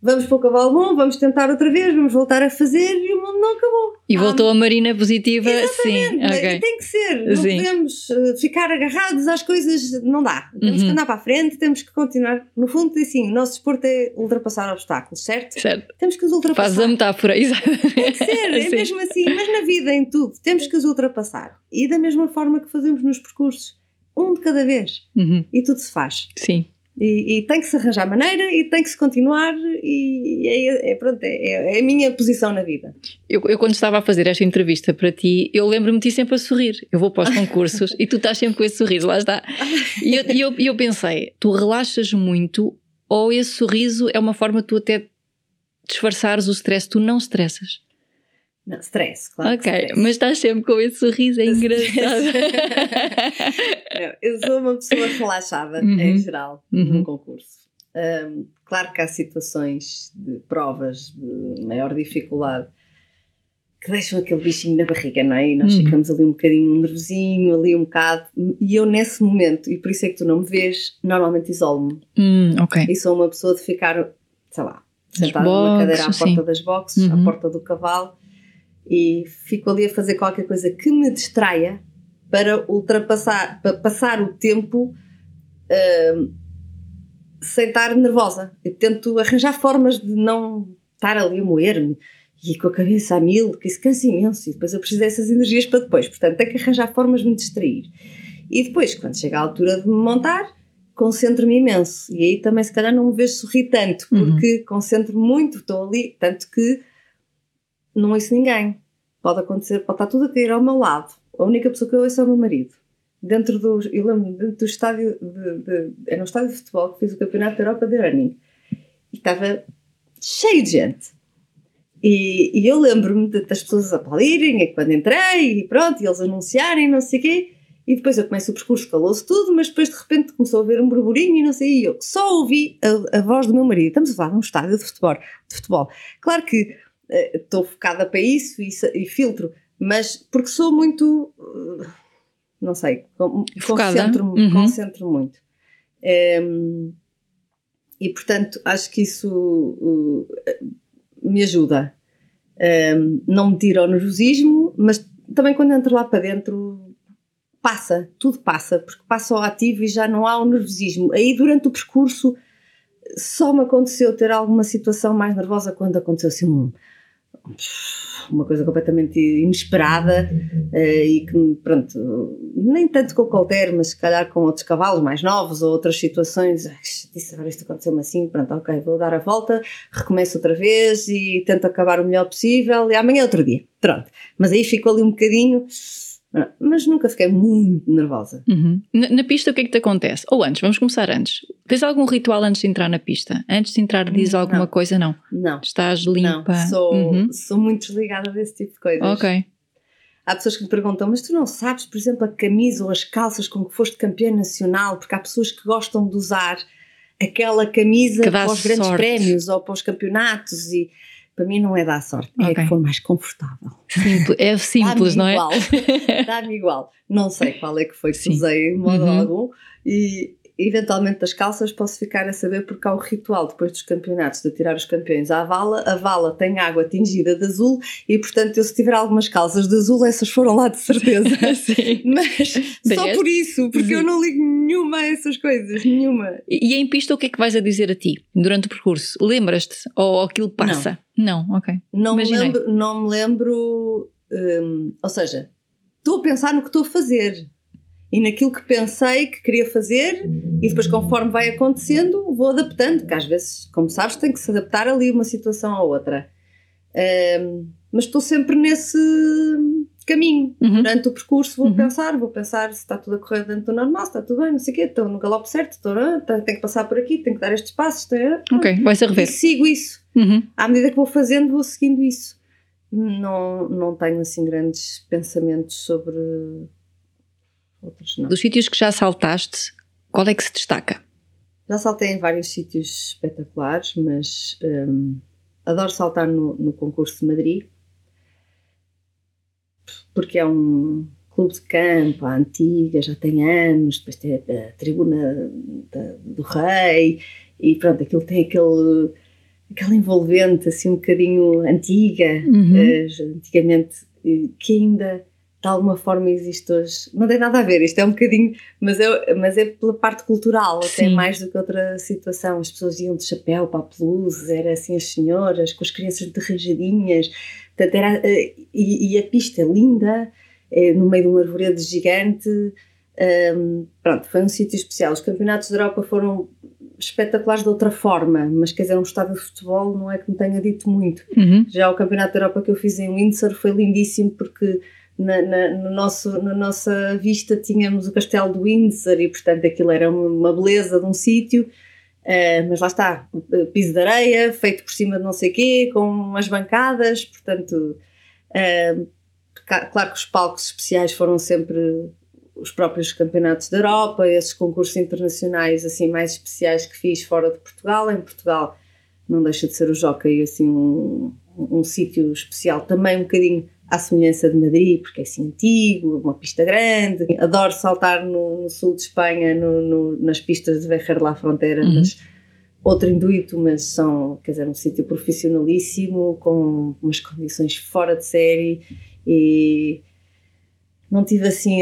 vamos para o cavalo bom, vamos tentar outra vez, vamos voltar a fazer e o mundo não acabou. E voltou ah, a Marina positiva, exatamente, sim. Okay. Tem que ser, não sim. podemos ficar agarrados às coisas, não dá. Temos uhum. que andar para a frente, temos que continuar. No fundo, assim, o nosso desporto é ultrapassar obstáculos, certo? Certo. Temos que os ultrapassar. Faz a metáfora, exatamente. Tem que ser, é sim. mesmo assim, mas na vida, em tudo, temos que os ultrapassar. E da mesma forma que fazemos nos percursos, um de cada vez. Uhum. E tudo se faz. Sim. E, e tem que se arranjar maneira e tem que se continuar e é, é, pronto, é, é a minha posição na vida. Eu, eu quando estava a fazer esta entrevista para ti, eu lembro-me de ti sempre a sorrir. Eu vou para os concursos e tu estás sempre com esse sorriso, lá está. E eu, eu, eu pensei, tu relaxas muito ou esse sorriso é uma forma de tu até disfarçares o stress, tu não stressas? Não, stress, claro. Ok, stress. Mas estás sempre com esse sorriso, é engraçado. Não, eu sou uma pessoa relaxada, uhum. em geral, uhum. num concurso. Um, claro que há situações de provas de maior dificuldade que deixam aquele bichinho na barriga, não é? E nós uhum. ficamos ali um bocadinho nervosinho, ali um bocado. E eu, nesse momento, e por isso é que tu não me vês, normalmente isolo-me. Uhum, ok. E sou uma pessoa de ficar, sei lá, sentada numa cadeira à porta sim. das boxes, uhum. à porta do cavalo. E fico ali a fazer qualquer coisa que me distraia para ultrapassar, para passar o tempo uh, sem estar nervosa. Eu tento arranjar formas de não estar ali a moer-me e com a cabeça a mil, que isso cansa imenso e depois eu preciso dessas energias para depois. Portanto, tenho que arranjar formas de me distrair. E depois, quando chega a altura de me montar, concentro-me imenso. E aí também, se calhar, não me vejo sorrir tanto, porque uhum. concentro-me muito, estou ali, tanto que não ouço ninguém, pode acontecer, pode estar tudo a cair ao meu lado, a única pessoa que eu ouço é o meu marido, dentro do, eu lembro-me, dentro do estádio, de, de, era um estádio de futebol que fiz o Campeonato da Europa de running, e estava cheio de gente, e, e eu lembro-me das pessoas aplaudirem, e quando entrei, e pronto, e eles anunciarem, não sei o quê, e depois eu começo o percurso, falou-se tudo, mas depois de repente começou a haver um burburinho e não sei, e eu só ouvi a, a voz do meu marido, estamos a falar de um estádio de futebol, de futebol. Claro que estou focada para isso e, e filtro, mas porque sou muito, não sei, focada. Concentro-me, uhum. concentro-me muito. Um, e, portanto, acho que isso uh, me ajuda. Um, não me tira o nervosismo, mas também quando entro lá para dentro, passa, tudo passa, porque passa ao ativo e já não há o nervosismo. Aí, durante o percurso, só me aconteceu ter alguma situação mais nervosa quando aconteceu assim um... uma coisa completamente inesperada uh, e que, pronto, nem tanto com o Colter, mas se calhar com outros cavalos mais novos ou outras situações, disse agora isto aconteceu-me assim, pronto, ok, vou dar a volta, recomeço outra vez e tento acabar o melhor possível e amanhã é outro dia, pronto. Mas aí ficou ali um bocadinho, mas nunca fiquei muito nervosa. Uhum. Na, na pista o que é que te acontece? Ou antes, vamos começar antes. Tens algum ritual antes de entrar na pista? Antes de entrar diz alguma não. coisa? Não. Não. Estás limpa? Não, sou, uhum. sou muito desligada desse tipo de coisas. Ok. Há pessoas que me perguntam, mas tu não sabes, por exemplo, a camisa ou as calças com que foste campeã nacional? Porque há pessoas que gostam de usar aquela camisa para os grandes sorte. Prémios ou para os campeonatos e... Para mim não é dar sorte, okay. é que for mais confortável. Simples, é simples, não é? Dá-me igual, dá-me igual. Não sei qual é que foi que Sim. usei em modo uhum. algum e eventualmente das calças posso ficar a saber porque há o ritual depois dos campeonatos de tirar os campeões à vala, a vala tem água tingida de azul e portanto eu se tiver algumas calças de azul essas foram lá de certeza. Sim. Mas Bem, só é? Por isso, porque Sim. eu não ligo nenhuma a essas coisas, nenhuma. E, e em pista o que é que vais a dizer a ti durante o percurso? Lembras-te? Ou aquilo passa? Não, não ok. Não me lembro, não me lembro hum, ou seja, estou a pensar no que estou a fazer. E naquilo que pensei que queria fazer e depois conforme vai acontecendo vou adaptando, porque às vezes, como sabes, tem que se adaptar ali uma situação à outra. Um, mas estou sempre nesse caminho. Uhum. Durante o percurso vou uhum. pensar, vou pensar se está tudo a correr dentro do normal, se está tudo bem, não sei o quê, estou no galope certo, estou, tenho que passar por aqui, tenho que dar estes passos. Estou, ok, vai-se a rever. E sigo isso. Uhum. À medida que vou fazendo, vou seguindo isso. Não, não tenho assim grandes pensamentos sobre... Outros não. Dos sítios que já saltaste, qual é que se destaca? Já saltei em vários sítios espetaculares, mas um, adoro saltar no, no concurso de Madrid, porque é um clube de campo, a antiga, já tem anos, depois tem a, a tribuna da, do rei, e pronto, aquilo tem aquele, aquele envolvente, assim um bocadinho antiga, uhum. uh, antigamente, que ainda... de alguma forma existe hoje, não tem nada a ver, isto é um bocadinho, mas é, mas é pela parte cultural, até mais do que outra situação, as pessoas iam de chapéu para a pelusa, era assim as senhoras, com as crianças derrajadinhas, portanto era, e, e a pista linda, é, no meio de um arvoredo gigante, um, pronto, foi um sítio especial, os campeonatos da Europa foram espetaculares de outra forma, mas quer dizer, um estádio de futebol não é que me tenha dito muito. Uhum. Já o Campeonato da Europa que eu fiz em Windsor foi lindíssimo porque na, na, no nosso, na nossa vista tínhamos o Castelo de Windsor e portanto aquilo era uma beleza de um sítio, uh, mas lá está, piso de areia, feito por cima de não sei quê, com umas bancadas, portanto... Uh, claro que os palcos especiais foram sempre os próprios campeonatos da Europa, esses concursos internacionais assim mais especiais que fiz fora de Portugal. Em Portugal não deixa de ser o Jockey assim um, um sítio especial, também um bocadinho à semelhança de Madrid, porque é assim antigo, uma pista grande. Adoro saltar no, no sul de Espanha, no, no, nas pistas de Vejer de la Frontera, uhum. mas outro induito, mas são, quer dizer, um sítio profissionalíssimo, com umas condições fora de série. E não tive assim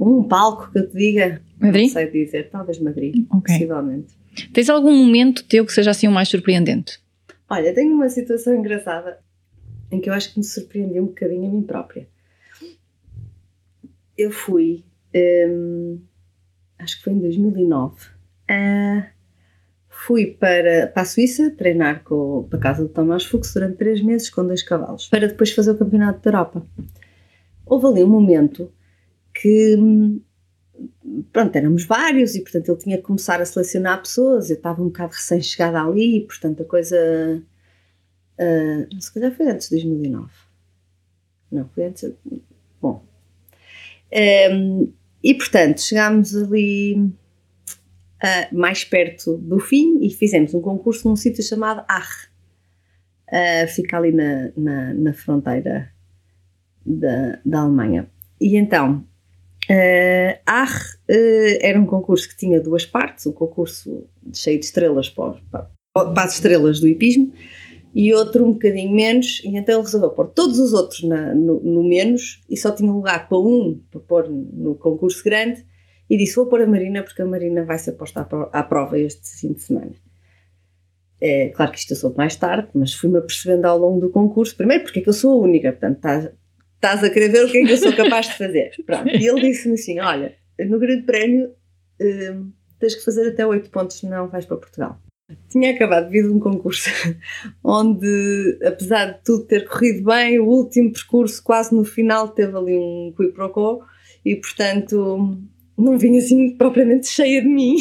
um palco que eu te diga. Madrid? Não sei dizer, talvez Madrid, okay. Possivelmente. Tens algum momento teu que seja assim o mais surpreendente? Olha, tenho uma situação engraçada em que eu acho que me surpreendi um bocadinho a mim própria. Eu fui, hum, acho que foi em dois mil e nove, uh, fui para, para a Suíça treinar com, para a casa do Tomás Fux durante três meses com dois cavalos, para depois fazer o Campeonato da Europa. Houve ali um momento que, pronto, éramos vários e, portanto, ele tinha que começar a selecionar pessoas. Eu estava um bocado recém-chegada ali e, portanto, a coisa... Uh, se calhar foi antes de dois mil e nove. Não, foi antes... De, bom. Um, e, portanto, chegámos ali... Uh, mais perto do fim e fizemos um concurso num sítio chamado A R. Uh, fica ali na, na, na fronteira da, da Alemanha. E então, uh, A R uh, era um concurso que tinha duas partes, um concurso cheio de estrelas para, para, para as estrelas do hipismo e outro um bocadinho menos, e então ele resolveu pôr todos os outros na, no, no menos e só tinha lugar para um, para pôr no concurso grande. E disse, vou pôr a Marina porque a Marina vai se apostar à prova este fim de semana. É, claro que isto eu soube mais tarde, mas fui-me apercebendo ao longo do concurso. Primeiro, porque é que eu sou a única, portanto, estás a querer ver o que é que eu sou capaz de fazer. Pronto. E ele disse-me assim, olha, no grande prémio hum, tens que fazer até oito pontos, senão vais para Portugal. Tinha acabado de vir de um concurso onde, apesar de tudo ter corrido bem, o último percurso, quase no final, teve ali um quid pro quo e, portanto... não vim assim propriamente cheia de mim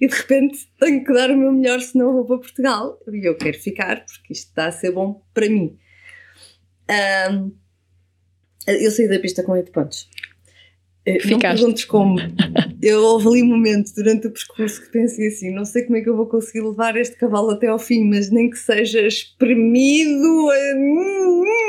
e de repente tenho que dar o meu melhor senão vou para Portugal e eu quero ficar porque isto está a ser bom para mim. Um, eu saí da pista com oito pontos. Ficaste. Não me perguntes como. Eu houve ali um momento durante o percurso que pensei assim, não sei como é que eu vou conseguir levar este cavalo até ao fim, mas nem que seja espremido,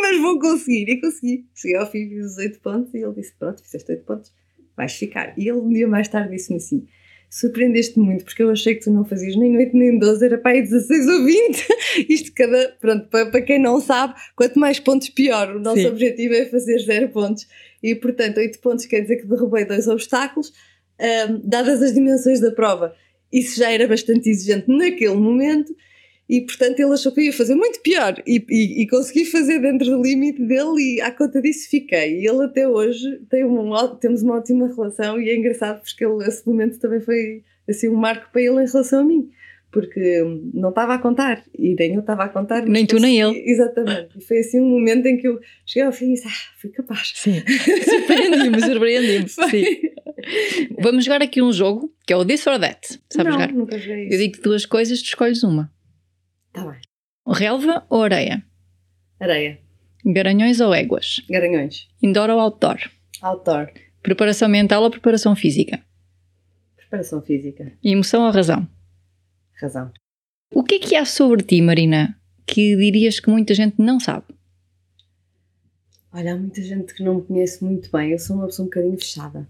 mas vou conseguir. E consegui. Cheguei ao fim, fiz os oito pontos e ele disse, pronto, fizeste oito pontos. Vais ficar. E ele um dia mais tarde disse-me assim, surpreendeste-me muito porque eu achei que tu não fazias nem oito nem doze, era para aí dezasseis ou vinte. Isto cada, pronto, para, para quem não sabe, quanto mais pontos pior. O nosso Sim. objetivo é fazer zero pontos. E portanto oito pontos quer dizer que derrubei dois obstáculos, um, dadas as dimensões da prova. Isso já era bastante exigente naquele momento. E portanto ele achou que eu ia fazer muito pior e, e, e consegui fazer dentro do limite dele e à conta disso fiquei. E ele até hoje tem um, temos uma ótima relação e é engraçado porque ele, esse momento também foi assim um marco para ele em relação a mim, porque não estava a contar e nem eu estava a contar. Nem tu nem ele. Exatamente. E foi assim um momento em que eu cheguei ao fim e disse, ah, fui capaz. Sim, surpreendi-me, surpreendi-me. Sim. Vamos jogar aqui um jogo que é o This or That. Sabes não, jogar? Nunca joguei isso. Eu digo duas coisas, tu escolhes uma. Tá bem. Relva ou areia? Areia. Garanhões ou éguas? Garanhões. Indoor ou outdoor? Outdoor. Preparação mental ou preparação física? Preparação física. Emoção ou razão? Razão. O que é que há sobre ti, Marina, que dirias que muita gente não sabe? Olha, há muita gente que não me conhece muito bem. Eu sou uma pessoa um bocadinho fechada.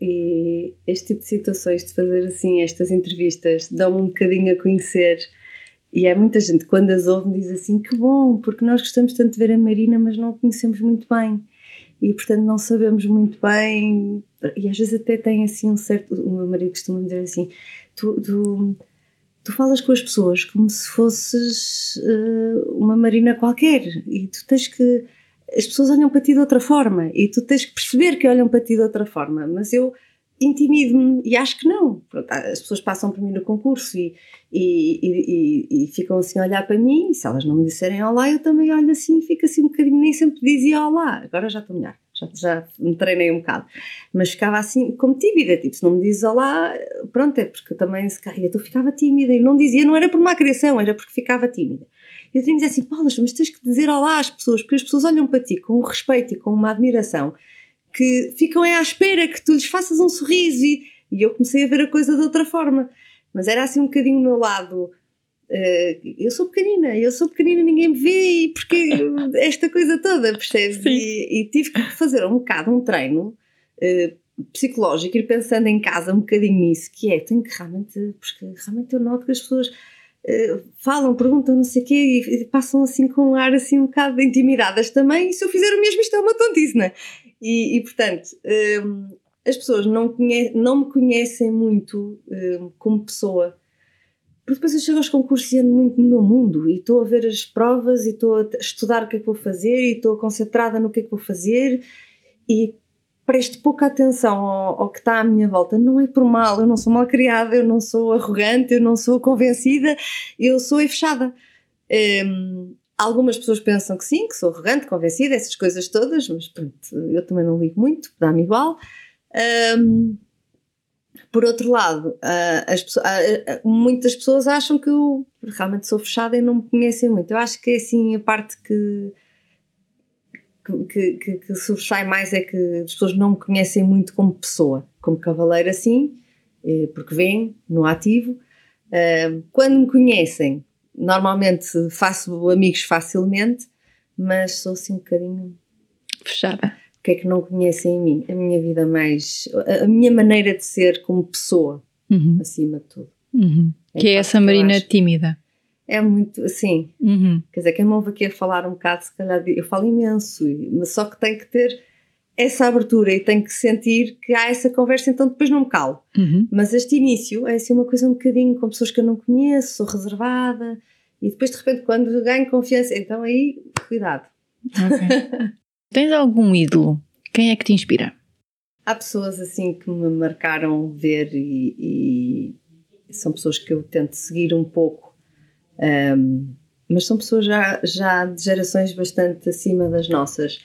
E este tipo de situações, de fazer assim estas entrevistas, dão-me um bocadinho a conhecer... E há muita gente, quando as ouve, me diz assim, que bom, porque nós gostamos tanto de ver a Marina, mas não a conhecemos muito bem. E, portanto, não sabemos muito bem. E às vezes até tem assim um certo... O meu marido costuma dizer assim, tu, tu, tu falas com as pessoas como se fosses uh, uma Marina qualquer. E tu tens que... As pessoas olham para ti de outra forma. E tu tens que perceber que olham para ti de outra forma. Mas eu intimido-me, e acho que não. Pronto, as pessoas passam por mim no concurso e, e, e, e ficam assim a olhar para mim, e se elas não me disserem olá, eu também olho assim e fico assim um bocadinho, nem sempre dizia olá, agora já estou melhor, já, já me treinei um bocado, mas ficava assim como tímida, tipo, se não me dizes olá, pronto, é porque eu também se carrega, eu ficava tímida e não dizia, não era por má criação, era porque ficava tímida. E eu tinha que dizer assim, Paulo, mas tens que dizer olá às pessoas, porque as pessoas olham para ti com um respeito e com uma admiração, que ficam é à espera que tu lhes faças um sorriso, e, e eu comecei a ver a coisa de outra forma, mas era assim um bocadinho o meu lado, uh, eu sou pequenina, eu sou pequenina, ninguém me vê, e porque esta coisa toda, percebes? E, e tive que fazer um bocado um treino uh, psicológico, ir pensando em casa um bocadinho nisso, que é, tenho que realmente, porque realmente eu noto que as pessoas uh, falam, perguntam, não sei o quê, e, e passam assim com um ar assim um bocado intimidadas também, e se eu fizer o mesmo isto é uma tontice, não é? E, e, portanto, hum, as pessoas não, conhe- não me conhecem muito hum, como pessoa, porque depois eu chego aos concursos e ando muito no meu mundo, e estou a ver as provas, e estou a estudar o que é que vou fazer, e estou concentrada no que é que vou fazer, e presto pouca atenção ao, ao que está à minha volta. Não é por mal, eu não sou mal criada, eu não sou arrogante, eu não sou convencida, eu sou é fechada. Hum, Algumas pessoas pensam que sim, que sou arrogante, convencida, essas coisas todas, mas pronto, eu também não ligo muito, dá-me igual. Um, por outro lado, as pessoas, muitas pessoas acham que eu realmente sou fechada e não me conhecem muito. Eu acho que é assim a parte que, que, que, que sobressai mais, é que as pessoas não me conhecem muito como pessoa, como cavaleira assim, porque vêm no ativo. Um, quando me conhecem, normalmente faço amigos facilmente, mas sou assim um bocadinho fechada. O que é que não conhecem em mim? A minha vida mais... A, a minha maneira de ser como pessoa, uhum, acima de tudo. Uhum. É que é essa que Marina tímida. É muito, assim, uhum. Quer dizer, quem me ouve aqui a falar um bocado, se calhar eu falo imenso, mas só que tem que ter essa abertura e tem que sentir que há essa conversa, então depois não me calo. Uhum. Mas este início é assim uma coisa um bocadinho com pessoas que eu não conheço, sou reservada, e depois de repente quando ganho confiança, então aí, cuidado. Okay. Tens algum ídolo? Quem é que te inspira? Há pessoas assim que me marcaram ver, e, e são pessoas que eu tento seguir um pouco, um, mas são pessoas já, já de gerações bastante acima das nossas.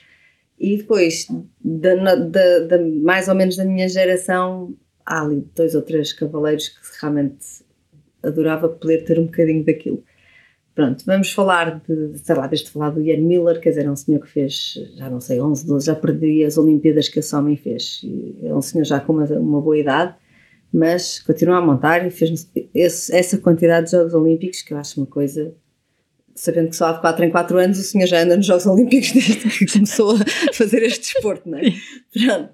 E depois, da, da, da, mais ou menos da minha geração, há ali dois ou três cavaleiros que realmente adorava poder ter um bocadinho daquilo. Pronto, vamos falar de, sei lá, desde falar do Ian Miller, quer dizer, é um senhor que fez, já não sei, onze, doze, já perdi as Olimpíadas que esse homem fez. É um senhor já com uma, uma boa idade, mas continua a montar e fez esse, essa quantidade de Jogos Olímpicos, que eu acho uma coisa... Sabendo que só há de quatro em quatro anos o senhor já anda nos Jogos Olímpicos desde que começou a fazer este desporto, não é? Pronto.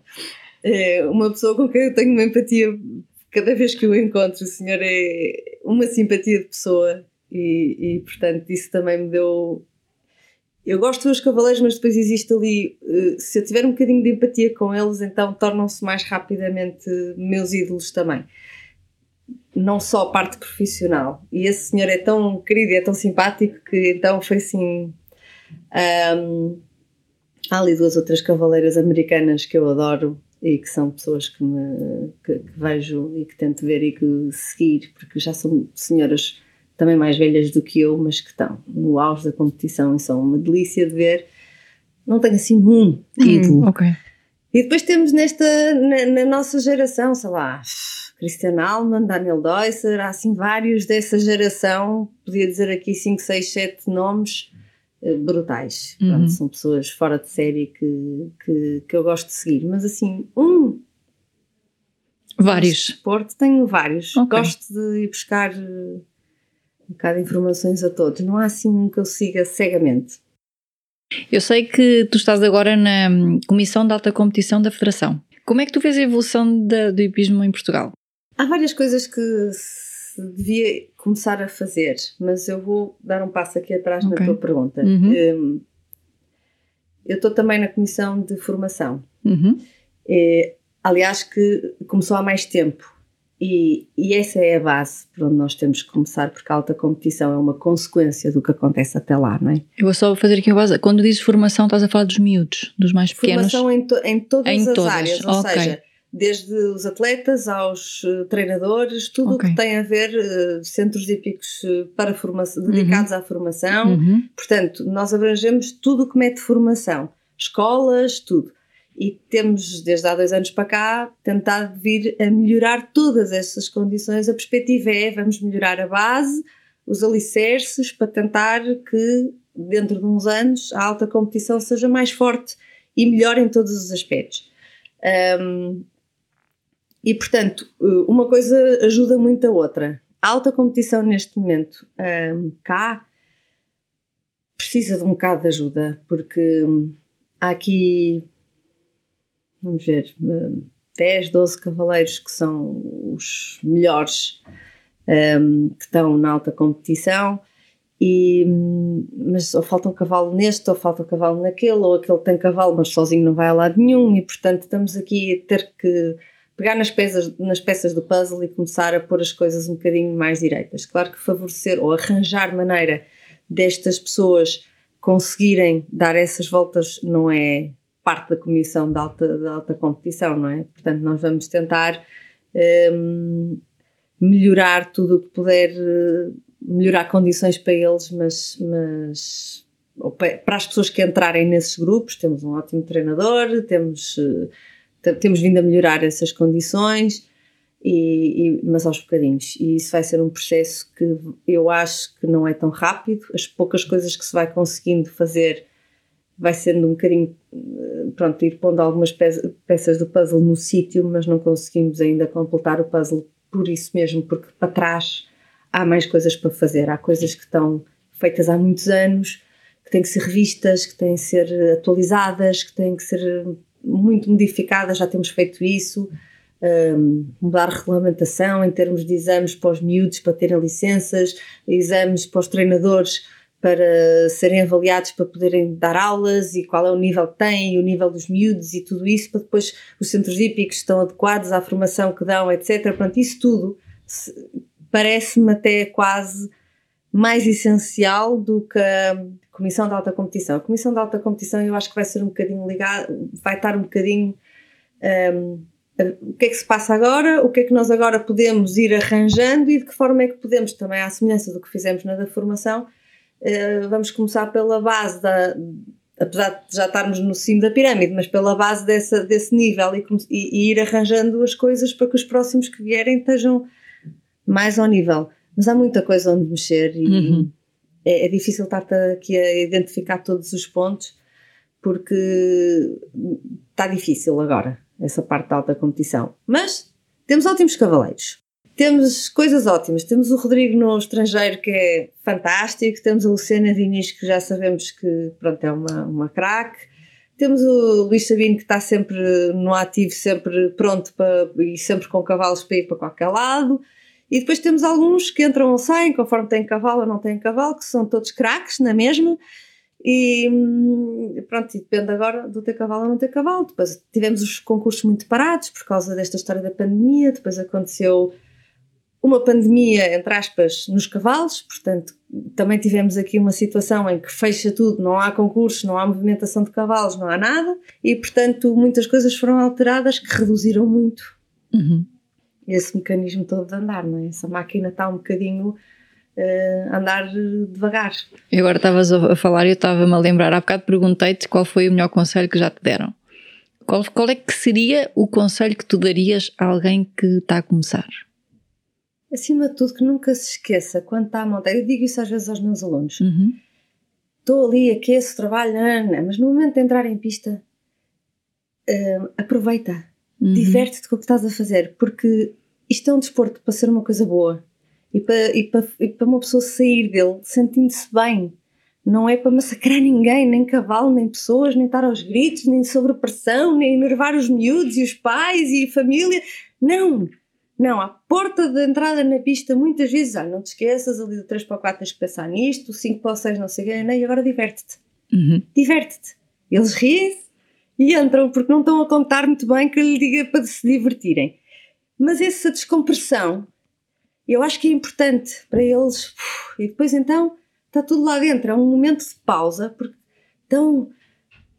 É uma pessoa com quem eu tenho uma empatia, cada vez que o encontro, o senhor é uma simpatia de pessoa, e, e portanto isso também me deu... Eu gosto dos cavaleiros, mas depois existe ali, se eu tiver um bocadinho de empatia com eles, então tornam-se mais rapidamente meus ídolos também. Não só a parte profissional, e esse senhor é tão querido e é tão simpático que então foi assim. Um, há ali duas ou três cavaleiras americanas que eu adoro e que são pessoas que, me, que, que vejo e que tento ver e que seguir, porque já são senhoras também mais velhas do que eu, mas que estão no auge da competição e são uma delícia de ver. Não tenho assim um ídolo. Hum, okay. E depois temos nesta, na, na nossa geração, sei lá, Christian Allman, Daniel Deusser, há assim vários dessa geração, podia dizer aqui cinco, seis, sete nomes uh, brutais. Uhum. Pronto, são pessoas fora de série que, que, que eu gosto de seguir, mas assim, um... Vários. Porto, tenho vários. Okay. Gosto de ir buscar uh, um bocado de informações a todos, não há assim um que eu siga cegamente. Eu sei que tu estás agora na Comissão de Alta Competição da Federação. Como é que tu vês a evolução da, do hipismo em Portugal? Há várias coisas que se devia começar a fazer, mas eu vou dar um passo aqui atrás, okay, na tua pergunta. Uhum. Um, eu estou também na Comissão de Formação. Uhum. É, aliás, que começou há mais tempo, e, e essa é a base por onde nós temos que começar, porque a alta competição é uma consequência do que acontece até lá, não é? Eu vou só fazer aqui a base. Quando dizes formação, estás a falar dos miúdos, dos mais pequenos? Formação em, to, em todas em as todas. áreas, ou okay. seja, desde os atletas aos treinadores, tudo o okay. que tem a ver uh, centros hípicos para formação, dedicados uhum. à formação, uhum. portanto nós abrangemos tudo o que mete formação, escolas, tudo. E temos, desde há dois anos para cá, tentado vir a melhorar todas essas condições. A perspectiva é, vamos melhorar a base, os alicerces, para tentar que dentro de uns anos a alta competição seja mais forte e melhor em todos os aspectos. Um, e, portanto, uma coisa ajuda muito a outra. A alta competição neste momento um, cá precisa de um bocado de ajuda, porque um, há aqui... vamos ver, dez, doze cavaleiros que são os melhores um, que estão na alta competição, e, mas ou falta um cavalo neste, ou falta um cavalo naquele, ou aquele tem cavalo mas sozinho não vai a lado nenhum, e portanto estamos aqui a ter que pegar nas peças, nas peças do puzzle e começar a pôr as coisas um bocadinho mais direitas. Claro que favorecer ou arranjar maneira destas pessoas conseguirem dar essas voltas não é... parte da comissão de alta, de alta competição, não é? Portanto, nós vamos tentar um, melhorar tudo o que puder, melhorar condições para eles, mas, mas ou para, para as pessoas que entrarem nesses grupos. Temos um ótimo treinador, temos, temos vindo a melhorar essas condições, e, e, mas aos bocadinhos. E isso vai ser um processo que eu acho que não é tão rápido. As poucas coisas que se vai conseguindo fazer vai sendo um bocadinho, pronto, ir pondo algumas peças do puzzle no sítio, mas não conseguimos ainda completar o puzzle por isso mesmo, porque para trás há mais coisas para fazer, há coisas que estão feitas há muitos anos, que têm que ser revistas, que têm que ser atualizadas, que têm que ser muito modificadas. Já temos feito isso, um, mudar a regulamentação em termos de exames para os miúdos, para terem licenças, exames para os treinadores, para serem avaliados, para poderem dar aulas, e qual é o nível que têm e o nível dos miúdos e tudo isso, para depois os centros hípicos estão adequados à formação que dão, etcétera. Pronto, isso tudo parece-me até quase mais essencial do que a Comissão de Alta Competição. A Comissão de Alta Competição eu acho que vai ser um bocadinho ligada, vai estar um bocadinho... Um, o que é que se passa agora, o que é que nós agora podemos ir arranjando e de que forma é que podemos, também à semelhança do que fizemos na da formação, vamos começar pela base da, apesar de já estarmos no cimo da pirâmide, mas pela base dessa, desse nível, e, e ir arranjando as coisas para que os próximos que vierem estejam mais ao nível. Mas há muita coisa onde mexer, e uhum. é, é difícil estar aqui a identificar todos os pontos, porque está difícil agora essa parte da alta competição, mas temos ótimos cavaleiros. Temos coisas ótimas, temos o Rodrigo no estrangeiro, que é fantástico, temos a Luciana Diniz, que já sabemos que, pronto, é uma, uma craque, temos o Luís Sabino, que está sempre no ativo, sempre pronto para, e sempre com cavalos para ir para qualquer lado, e depois temos alguns que entram ou saem, conforme têm cavalo ou não têm cavalo, que são todos craques na mesma, e pronto, e depende agora do ter cavalo ou não ter cavalo. Depois tivemos os concursos muito parados por causa desta história da pandemia, depois aconteceu... uma pandemia, entre aspas, nos cavalos, portanto, também tivemos aqui uma situação em que fecha tudo, não há concursos, não há movimentação de cavalos, não há nada, e, portanto, muitas coisas foram alteradas que reduziram muito uhum. esse mecanismo todo de andar, não é? Essa máquina está um bocadinho uh, a andar devagar. E agora estavas a falar e eu estava-me a lembrar, há bocado perguntei-te qual foi o melhor conselho que já te deram. Qual, qual é que seria o conselho que tu darias a alguém que está a começar? Acima de tudo, que nunca se esqueça, quando está a montar, eu digo isso às vezes aos meus alunos, uhum. estou ali, aqueço, trabalho, não, não, mas no momento de entrar em pista, uh, aproveita, uhum. diverte-te com o que estás a fazer, porque isto é um desporto para ser uma coisa boa, e para, e para, e para uma pessoa sair dele sentindo-se bem, não é para massacrar ninguém, nem cavalo, nem pessoas, nem estar aos gritos, nem sobre pressão, nem enervar os miúdos e os pais e a família, não! Não, à porta de entrada na pista, muitas vezes, ah, não te esqueças, ali do três para o quatro tens que pensar nisto, do cinco para o seis não sei o quê, e agora diverte-te. Uhum. Diverte-te. Eles riem e entram, porque não estão a contar muito bem que eu lhe diga para se divertirem. Mas essa descompressão, eu acho que é importante para eles, e depois então está tudo lá dentro, é um momento de pausa, porque estão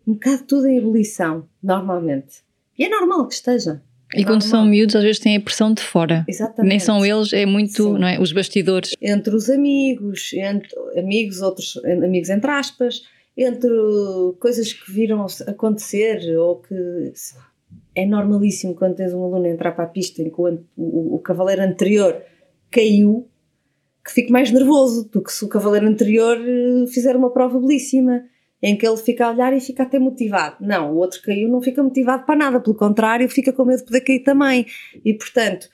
um bocado tudo em ebulição, normalmente. E é normal que esteja. E quando normal. São miúdos, às vezes têm a pressão de fora. Exatamente. Nem são eles, é muito, não é? Os bastidores. Entre os amigos, entre amigos, outros amigos entre aspas, entre coisas que viram acontecer ou que... É normalíssimo quando tens um aluno entrar para a pista em que o, o, o cavaleiro anterior caiu, que fique mais nervoso do que se o cavaleiro anterior fizer uma prova belíssima, em que ele fica a olhar e fica até motivado. Não, o outro caiu, não fica motivado para nada, pelo contrário, fica com medo de poder cair também. E, portanto,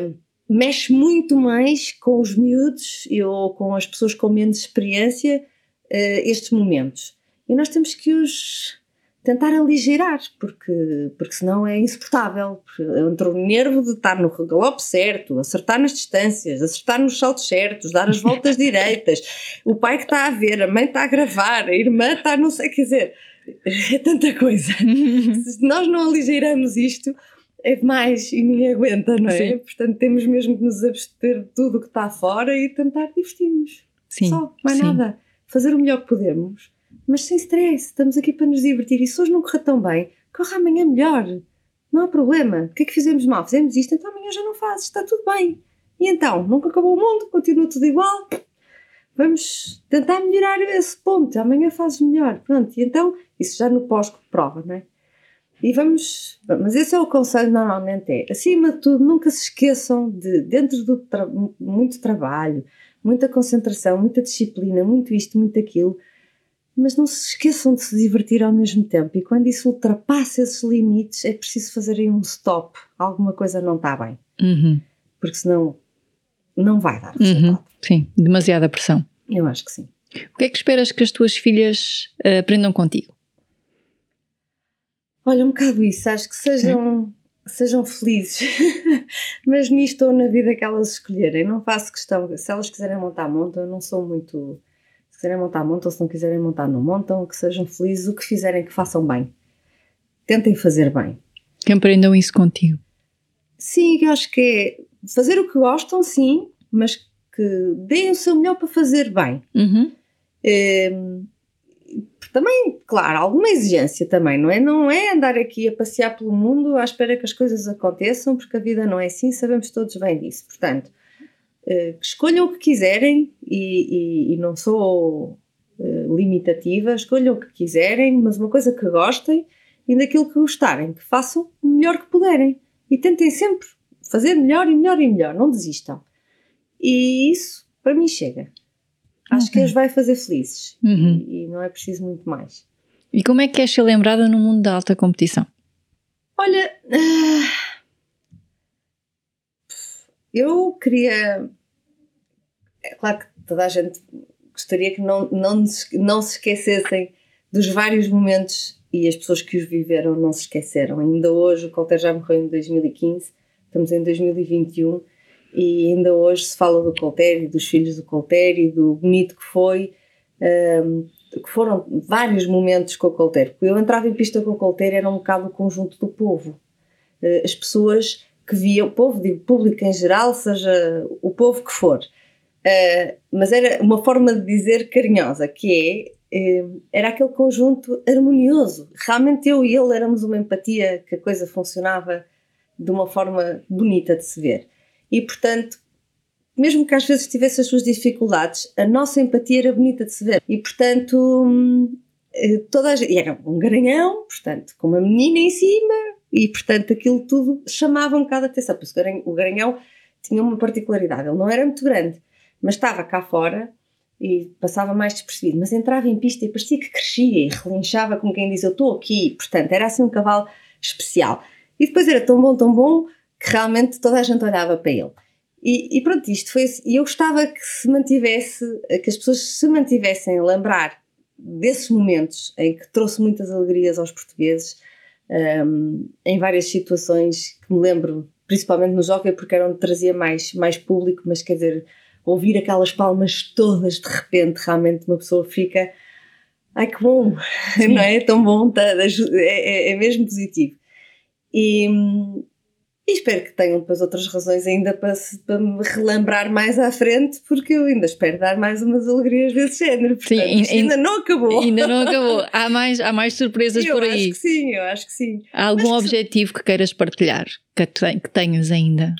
hum, mexe muito mais com os miúdos ou com as pessoas com menos experiência, hum, estes momentos. E nós temos que os tentar aligerar, porque, porque senão é insuportável. Entre o nervo de estar no galope certo, acertar nas distâncias, acertar nos saltos certos, dar as voltas direitas, o pai que está a ver, a mãe está a gravar, a irmã está, não sei, quer dizer, é tanta coisa. Se nós não aligeiramos isto, é demais e ninguém aguenta, não é? Sim. Portanto, temos mesmo que nos abster de tudo o que está fora e tentar divertir-nos. Sim. Só, mais Sim. nada. Fazer o melhor que podemos. Mas sem stress, estamos aqui para nos divertir. E se hoje não correr tão bem, corre amanhã melhor. Não há problema. O que é que fizemos mal? Fizemos isto, então amanhã já não fazes. Está tudo bem. E então? Nunca acabou o mundo, continua tudo igual. Vamos tentar melhorar esse ponto. Amanhã fazes melhor. Pronto, e então? Isso já no pós-prova, não é? E vamos... Mas esse é o conselho, normalmente é. Acima de tudo, nunca se esqueçam de, dentro do tra... muito trabalho, muita concentração, muita disciplina, muito isto, muito aquilo... Mas não se esqueçam de se divertir ao mesmo tempo, e quando isso ultrapassa esses limites é preciso fazer aí um stop. Alguma coisa não está bem, uhum. porque senão não vai dar resultado. Uhum. Sim, demasiada pressão. Eu acho que sim. O que é que esperas que as tuas filhas uh, aprendam contigo? Olha, um bocado isso, acho que sejam, é. sejam felizes, mas nisto ou na vida que elas escolherem, não faço questão, se elas quiserem montar, montam, eu não sou muito... Se quiserem montar, montam. Se não quiserem montar, não montam. Que sejam felizes. O que fizerem, que façam bem. Tentem fazer bem. Que aprendam isso contigo. Sim, eu acho que é fazer o que gostam, sim, mas que deem o seu melhor para fazer bem. Uhum. É, também, claro, alguma exigência também, não é? Não é andar aqui a passear pelo mundo à espera que as coisas aconteçam, porque a vida não é assim, sabemos todos bem disso. Portanto... que escolham o que quiserem e, e, e não sou uh, limitativa, escolham o que quiserem, mas uma coisa que gostem e daquilo que gostarem, que façam o melhor que puderem e tentem sempre fazer melhor e melhor e melhor, não desistam. E isso para mim chega. Acho okay. que as vai fazer felizes uhum. e, e não é preciso muito mais. E como é que queres ser lembrada no mundo da alta competição? Olha, uh, eu queria... É claro que toda a gente gostaria que não, não, não se esquecessem dos vários momentos e as pessoas que os viveram não se esqueceram. Ainda hoje, o Colter já morreu em dois mil e quinze, estamos em dois mil e vinte e um e ainda hoje se fala do Colter e dos filhos do Colter e do bonito que foi, um, que foram vários momentos com o Colter. Eu entrava em pista com o Colter, era um bocado o conjunto do povo. As pessoas que viam, o povo, digo, público em geral, seja o povo que for. Uh, mas era uma forma de dizer carinhosa, que é, uh, era aquele conjunto harmonioso. Realmente eu e ele éramos uma empatia, que a coisa funcionava de uma forma bonita de se ver. E, portanto, mesmo que às vezes tivesse as suas dificuldades, a nossa empatia era bonita de se ver. E, portanto, um, toda a gente, era um garanhão, portanto, com uma menina em cima, e, portanto, aquilo tudo chamava um bocado a atenção. Porque o garanhão tinha uma particularidade, ele não era muito grande, mas estava cá fora e passava mais despercebido, mas entrava em pista e parecia que crescia e relinchava como quem diz, eu estou aqui, portanto era assim um cavalo especial. E depois era tão bom, tão bom, que realmente toda a gente olhava para ele. E, e pronto, isto foi, e eu gostava que se mantivesse, que as pessoas se mantivessem a lembrar desses momentos em que trouxe muitas alegrias aos portugueses, um, em várias situações que me lembro, principalmente no Jockey, porque era onde trazia mais, mais público, mas quer dizer, ouvir aquelas palmas todas, de repente, realmente uma pessoa fica, ai que bom, Sim. não é? Tão bom, tá, é, é mesmo positivo. E, E espero que tenham depois outras razões ainda para, se, para me relembrar mais à frente, porque eu ainda espero dar mais umas alegrias desse género. Portanto, sim, isto ainda não acabou. Ainda não acabou. Há mais, há mais surpresas eu por aí. Eu acho que sim, eu acho que sim. Há algum mas objetivo que... que queiras partilhar, que, te, que tenhas ainda?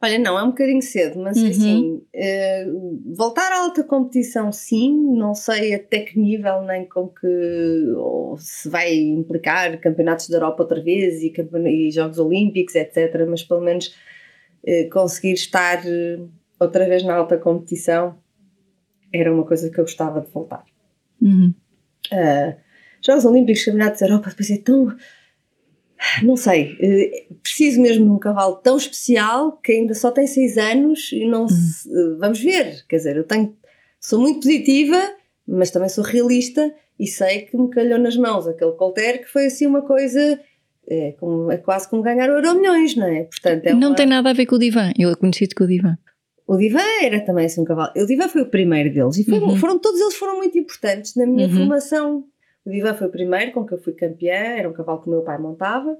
Olha, não, é um bocadinho cedo, mas uhum. assim, uh, voltar à alta competição sim, não sei até que nível nem com que, ou se vai implicar campeonatos da Europa outra vez e, e Jogos Olímpicos, etcétera, mas pelo menos uh, conseguir estar uh, outra vez na alta competição era uma coisa que eu gostava de voltar. Uhum. Uh, Jogos Olímpicos, campeonatos da Europa, depois é tão... Não sei, preciso mesmo de um cavalo tão especial que ainda só tem seis anos e não se, vamos ver, quer dizer, eu tenho, sou muito positiva, mas também sou realista e sei que me calhou nas mãos aquele Colter que foi assim uma coisa, é, como, é quase como ganhar o Euromilhões, não é? Portanto, é não uma... tem nada a ver com o Divã, eu conheci-te com o Divã. O Divã era também assim um cavalo, o Divã foi o primeiro deles e foi, uhum. foram, todos eles foram muito importantes na minha uhum. formação. O Divã foi o primeiro com que eu fui campeã, era um cavalo que o meu pai montava,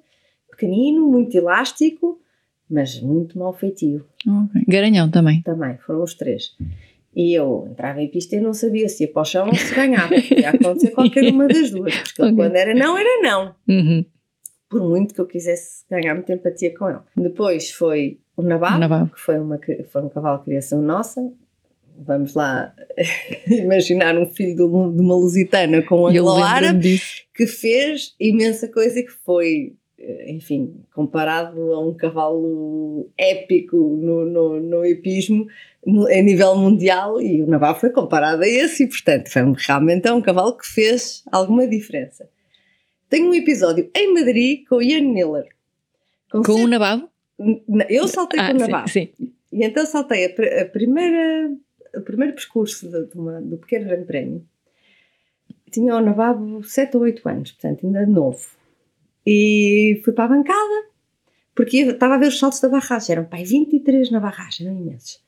pequenino, muito elástico, mas muito mal feitio. Okay. Garanhão também. Também, foram os três. E eu entrava em pista e não sabia se ia para o chão ou se ganhava, ia acontecer qualquer uma das duas, porque okay. quando era não, era não. Uhum. Por muito que eu quisesse ganhar muita empatia com ele. Depois foi o Navarro, Navarro. que foi, uma, foi um cavalo de criação nossa. Vamos lá imaginar um filho de uma lusitana com um anglo-árabe que fez imensa coisa e que foi, enfim, comparado a um cavalo épico no, no, no hipismo no, a nível mundial, e o Navarro foi comparado a esse e, portanto, foi realmente um cavalo que fez alguma diferença. Tenho um episódio em Madrid com o Ian Miller. Com, com o Navarro? Eu saltei ah, com o Navarro. Sim, sim. E então saltei a, pr- a primeira... o primeiro percurso de, de uma, do pequeno grande prémio. Tinha o Nababo sete ou oito anos, portanto ainda novo, e fui para a bancada porque estava a ver os saltos da barragem, eram pai vinte e três na barragem, eram imensos,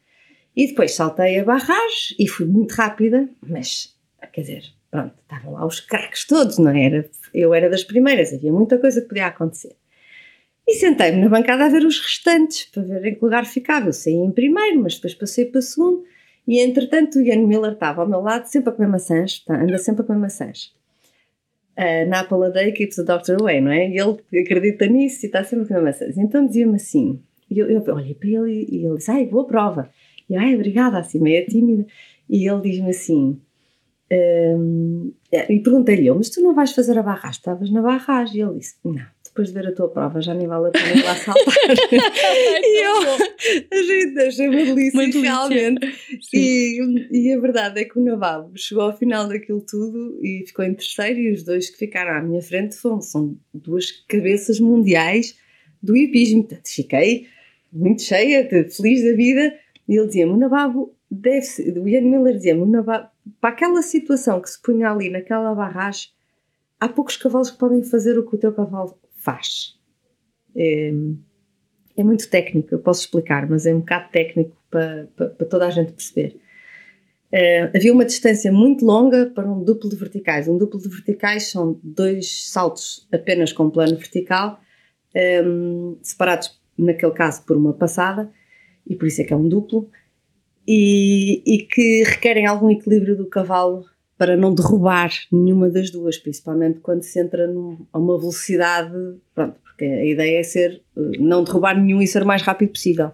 e depois saltei a barragem e fui muito rápida, mas quer dizer, pronto, estavam lá os craques todos, não era? Eu era das primeiras, havia muita coisa que podia acontecer. E sentei-me na bancada a ver os restantes para ver em que lugar ficava. Eu saí em primeiro, mas depois passei para segundo. E, entretanto, o Ian Miller estava ao meu lado, sempre a comer maçãs, anda sempre a comer maçãs. Uh, na Apple a Day keeps the doctor away, não é? E ele acredita nisso e está sempre a comer maçãs. Então dizia-me assim, e eu, eu olhei para ele e ele disse, ai, boa prova. E eu, ai, obrigada, assim, meio tímida. E ele diz-me assim, um, e perguntei-lhe eu, mas tu não vais fazer a barragem? Estavas na barragem. E ele disse, não. Depois de ver a tua prova, já nem vale a pena ir lá saltar. E eu a gente achei uma delícia, realmente. E, e a verdade é que o Nababo chegou ao final daquilo tudo e ficou em terceiro, e os dois que ficaram à minha frente foram, são duas cabeças mundiais do hipismo. Portanto, fiquei muito cheia, de, feliz da vida. E ele dizia-me, o Nababo deve ser, o Ian Miller dizia-me, o Nababo, para aquela situação que se punha ali naquela barragem, há poucos cavalos que podem fazer o que o teu cavalo faz. É, é muito técnico, eu posso explicar, mas é um bocado técnico para, para, para toda a gente perceber. É, havia uma distância muito longa para um duplo de verticais. Um duplo de verticais são dois saltos apenas com plano vertical, é, separados, naquele caso, por uma passada, e por isso é que é um duplo, e, e que requerem algum equilíbrio do cavalo para não derrubar nenhuma das duas, principalmente quando se entra num, a uma velocidade, pronto, porque a ideia é ser, não derrubar nenhum e ser o mais rápido possível.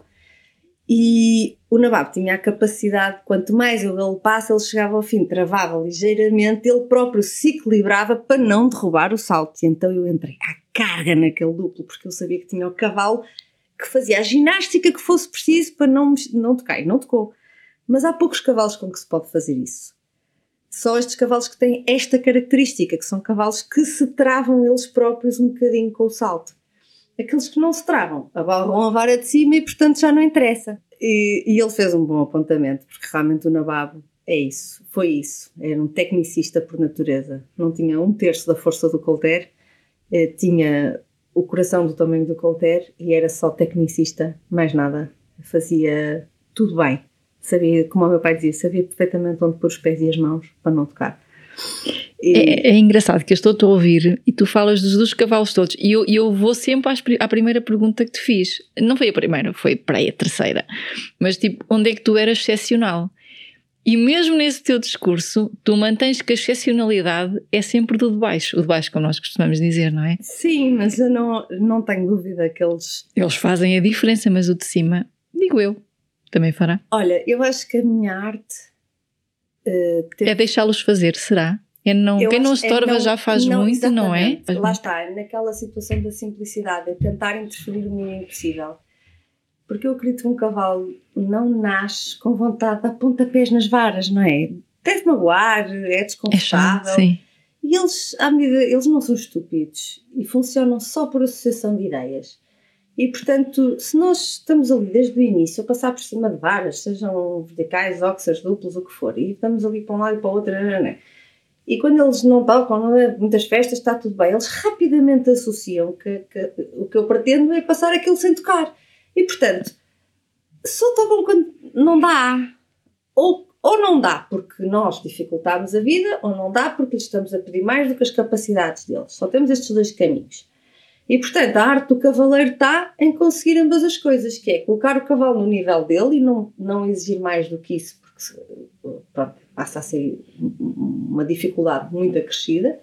E o Nababo tinha a capacidade, quanto mais ele galopasse, ele chegava ao fim, travava ligeiramente, ele próprio se equilibrava para não derrubar o salto. E então eu entrei à carga naquele duplo, porque eu sabia que tinha o cavalo que fazia a ginástica que fosse preciso para não, não tocar, e não tocou. Mas há poucos cavalos com que se pode fazer isso. Só estes cavalos que têm esta característica, que são cavalos que se travam eles próprios um bocadinho com o salto. Aqueles que não se travam, abarram a vara de cima e, portanto, já não interessa. E, e ele fez um bom apontamento, porque realmente o Nababo é isso, foi isso. Era um tecnicista por natureza. Não tinha um terço da força do Colter, eh, tinha o coração do tamanho do Colter e era só tecnicista, mais nada. Fazia tudo bem. Sabia, como o meu pai dizia, sabia perfeitamente onde pôr os pés e as mãos para não tocar. E... É, é engraçado que eu estou-te a ouvir e tu falas dos dois cavalos todos e eu, eu vou sempre às, à primeira pergunta que te fiz. Não foi a primeira, foi para aí a terceira. Mas tipo, onde é que tu eras excepcional? E mesmo nesse teu discurso, tu mantens que a excepcionalidade é sempre do de baixo, o de baixo, como nós costumamos dizer, não é? Sim, mas eu não, não tenho dúvida que eles... Eles fazem a diferença, mas o de cima, digo eu, também fará. Olha, eu acho que a minha arte... Uh, ter... É deixá-los fazer, será? É não, quem não estorva é não, já faz não, muito, não é? Faz lá muito. Está, é naquela situação da simplicidade, é tentar interferir o mínimo impossível. Porque eu acredito que um cavalo não nasce com vontade de dar pontapés nas varas, não é? Deve magoar, é desconfortável. É sim. E eles, à medida, eles não são estúpidos e funcionam só por associação de ideias. E, portanto, se nós estamos ali desde o início a passar por cima de varas, sejam verticais, óxas, duplos, o que for, e estamos ali para um lado e para o outro, não é? E quando eles não tocam, não é? Muitas festas, está tudo bem, eles rapidamente associam que, que o que eu pretendo é passar aquilo sem tocar. E, portanto, só tocam quando não dá. Ou, ou não dá porque nós dificultámos a vida, ou não dá porque lhes estamos a pedir mais do que as capacidades deles. Só temos estes dois caminhos. E, portanto, a arte do cavaleiro está em conseguir ambas as coisas, que é colocar o cavalo no nível dele e não, não exigir mais do que isso, porque pronto, passa a ser uma dificuldade muito acrescida.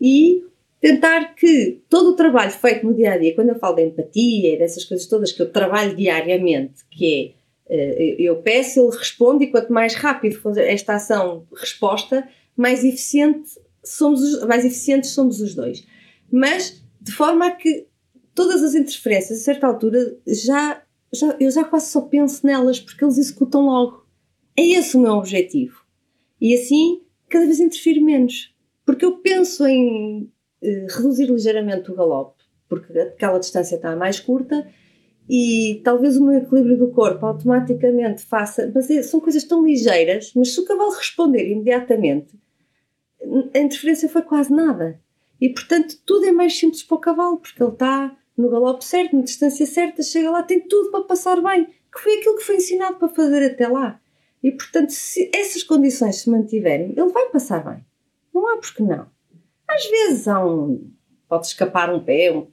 E... tentar que todo o trabalho feito no dia-a-dia, quando eu falo da empatia e dessas coisas todas que eu trabalho diariamente, que é, eu peço, ele responde, e quanto mais rápido for esta ação-resposta, mais, eficiente somos os, mais eficientes somos os dois. Mas, de forma a que todas as interferências, a certa altura, já, já, eu já quase só penso nelas, porque eles executam logo. É esse o meu objetivo. E assim, cada vez interfiro menos. Porque eu penso em... reduzir ligeiramente o galope, porque aquela distância está mais curta e talvez o meu equilíbrio do corpo automaticamente faça, mas é, são coisas tão ligeiras, mas se o cavalo responder imediatamente, a interferência foi quase nada. E portanto tudo é mais simples para o cavalo, porque ele está no galope certo, na distância certa, chega lá, tem tudo para passar bem, que foi aquilo que foi ensinado para fazer até lá. E portanto, se essas condições se mantiverem, ele vai passar bem. Não há porque não. Às vezes há um, pode escapar um pé, um,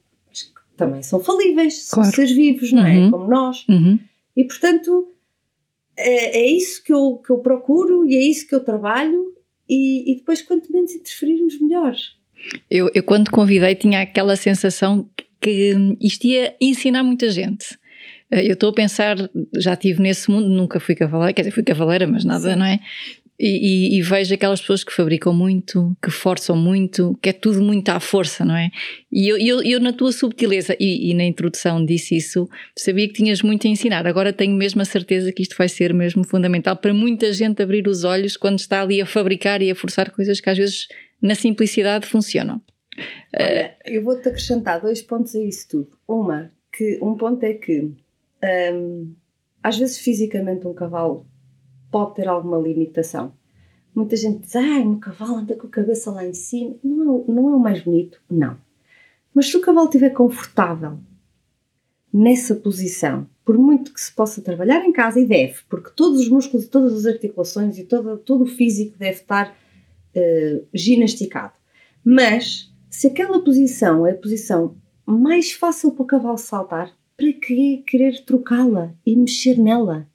também são falíveis, claro. São seres vivos, não é? Uhum. Como nós. Uhum. E, portanto, é, é isso que eu, que eu procuro e é isso que eu trabalho e, e depois, quanto menos interferirmos, melhor. Eu, eu, quando te convidei, tinha aquela sensação que isto ia ensinar muita gente. Eu estou a pensar, já estive nesse mundo, nunca fui cavaleira, quer dizer, fui cavaleira, mas nada, sim. Não é? E, e, e vejo aquelas pessoas que fabricam muito, que forçam muito, que é tudo muito à força, não é? E eu, eu, eu na tua subtileza, e, e na introdução disse isso, sabia que tinhas muito a ensinar. Agora tenho mesmo a certeza que isto vai ser mesmo fundamental para muita gente abrir os olhos quando está ali a fabricar e a forçar coisas que às vezes na simplicidade funcionam. Olha, uh, eu vou-te acrescentar dois pontos a isso tudo. Uma, que um ponto é que hum, às vezes fisicamente um cavalo pode ter alguma limitação. Muita gente diz, ah, um cavalo anda com a cabeça lá em cima. Não é, não é o mais bonito? Não. Mas se o cavalo estiver confortável nessa posição, por muito que se possa trabalhar em casa, e deve, porque todos os músculos, todas as articulações e todo, todo o físico deve estar uh, ginasticado. Mas, se aquela posição é a posição mais fácil para o cavalo saltar, para quê querer trocá-la e mexer nela?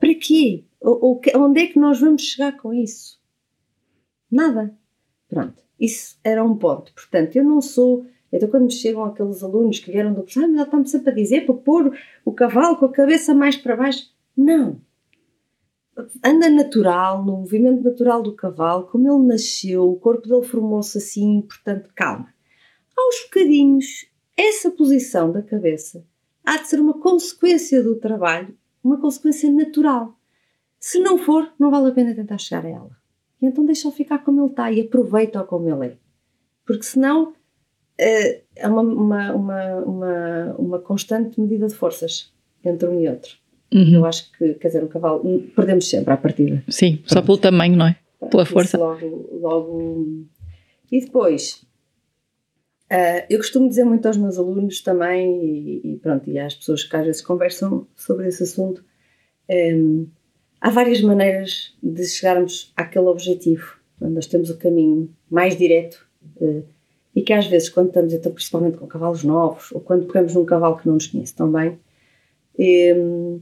Para quê? O, o, onde é que nós vamos chegar com isso? Nada. Pronto, isso era um ponto. Portanto, eu não sou... Então, quando me chegam aqueles alunos que vieram do... Ah, mas ela está-me sempre a dizer para pôr o cavalo com a cabeça mais para baixo. Não. Anda natural, no movimento natural do cavalo, como ele nasceu, o corpo dele formou-se assim, portanto, calma. Aos bocadinhos, essa posição da cabeça há de ser uma consequência do trabalho, uma consequência natural. Se não for, não vale a pena tentar chegar a ela. E então deixa-o ficar como ele está e aproveita-o como ele é. Porque senão é uma, uma, uma, uma, uma constante medida de forças entre um e outro. Uhum. Eu acho que, quer dizer, um cavalo, perdemos sempre à partida. Sim, só pronto. Pelo tamanho, não é? Pela isso força. Logo, logo... E depois, uh, eu costumo dizer muito aos meus alunos também, e, e pronto, e às pessoas que às vezes conversam sobre esse assunto, um, há várias maneiras de chegarmos àquele objetivo. nós temos o caminho mais direto uh, e que às vezes quando estamos, então, principalmente com cavalos novos ou quando pegamos num cavalo que não nos conhece tão bem, um,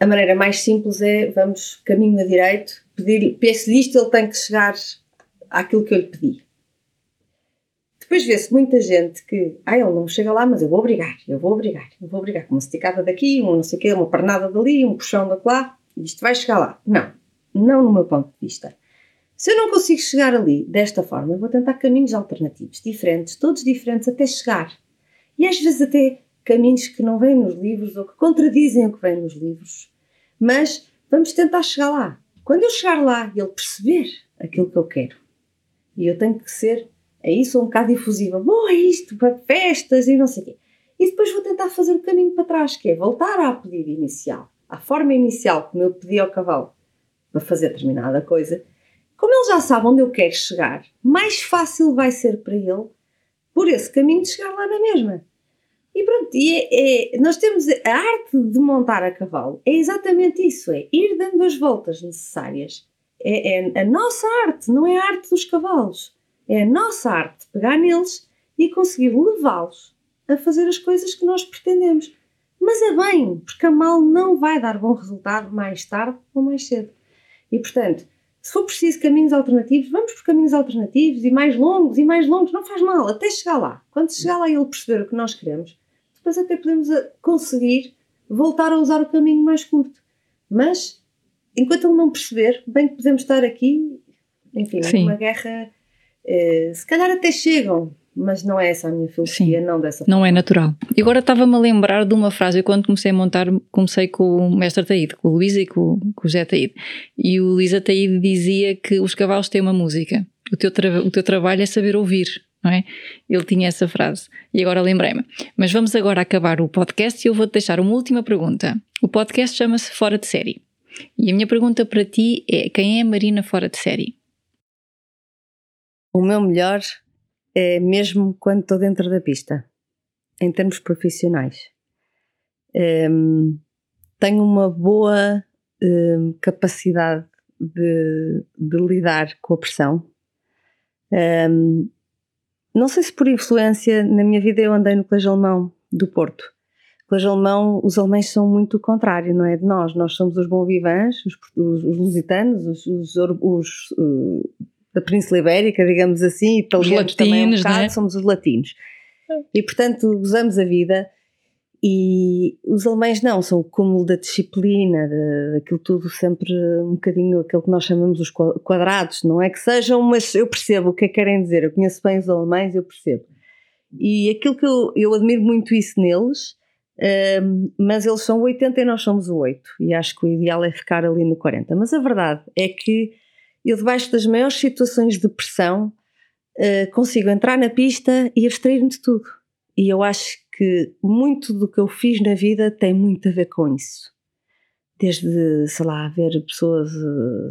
a maneira mais simples é vamos caminho a direito, peço-lhe isto, ele tem que chegar àquilo que eu lhe pedi. Depois vê-se muita gente que, ah, ele não chega lá, mas eu vou obrigar, eu vou obrigar, eu vou obrigar, com uma esticada daqui, uma não sei o quê, uma pernada dali, um puxão daqui lá, isto vai chegar lá. Não, não no meu ponto de vista. Se eu não consigo chegar ali desta forma, eu vou tentar caminhos alternativos, diferentes, todos diferentes, até chegar. E às vezes até caminhos que não vêm nos livros ou que contradizem o que vem nos livros, mas vamos tentar chegar lá. Quando eu chegar lá e ele perceber aquilo que eu quero, e eu tenho que ser, aí sou um bocado difusiva, bom, é isto, para festas e não sei o quê. E depois vou tentar fazer o caminho para trás, que é voltar à pedida inicial, à forma inicial, como eu pedi ao cavalo para fazer determinada coisa. Como ele já sabe onde eu quero chegar, mais fácil vai ser para ele, por esse caminho, de chegar lá na mesma. E pronto, e é, é, nós temos a arte de montar a cavalo, é exatamente isso, é ir dando as voltas necessárias. É, é a nossa arte, não é a arte dos cavalos. É a nossa arte pegar neles e conseguir levá-los a fazer as coisas que nós pretendemos. Mas é bem, porque a mal não vai dar bom resultado mais tarde ou mais cedo. E, portanto, se for preciso caminhos alternativos, vamos por caminhos alternativos e mais longos e mais longos. Não faz mal, até chegar lá. Quando chegar lá e ele perceber o que nós queremos, depois até podemos conseguir voltar a usar o caminho mais curto. Mas, enquanto ele não perceber, bem que podemos estar aqui, enfim, numa guerra... Uh, se calhar até chegam, mas não é essa a minha filosofia, sim, não dessa forma. Não é natural. E agora estava-me a lembrar de uma frase, eu quando comecei a montar, comecei com o Mestre Taíde, com o Luís e com, com o José Taíde, e o Luís Taíde dizia que os cavalos têm uma música, o teu, tra- o teu trabalho é saber ouvir, não é? Ele tinha essa frase, e agora lembrei-me. Mas vamos agora acabar o podcast e eu vou-te deixar uma última pergunta. O podcast chama-se Fora de Série, e a minha pergunta para ti é: quem é a Marina fora de série? O meu melhor é mesmo quando estou dentro da pista, em termos profissionais. Um, tenho uma boa um, capacidade de, de lidar com a pressão. Um, não sei se por influência, na minha vida eu andei no colégio alemão do Porto. O colégio alemão, os alemães são muito o contrário, não é de nós. Nós somos os bons vivants, os, os, os lusitanos, os... os, os uh, da Península Ibérica, digamos assim, italianos também um bocado, né? Somos os latinos. E, portanto, gozamos a vida. E os alemães não, são o cúmulo da disciplina, daquilo tudo sempre um bocadinho, aquilo que nós chamamos os quadrados, não é que sejam, mas eu percebo o que é que querem dizer, eu conheço bem os alemães, eu percebo. E aquilo que eu, eu admiro muito isso neles, um, mas eles são oitenta e nós somos o oito, e acho que o ideal é ficar ali no quarenta. Mas a verdade é que eu, debaixo das maiores situações de pressão, uh, consigo entrar na pista e abstrair-me de tudo. E eu acho que muito do que eu fiz na vida tem muito a ver com isso. Desde, sei lá, ver pessoas,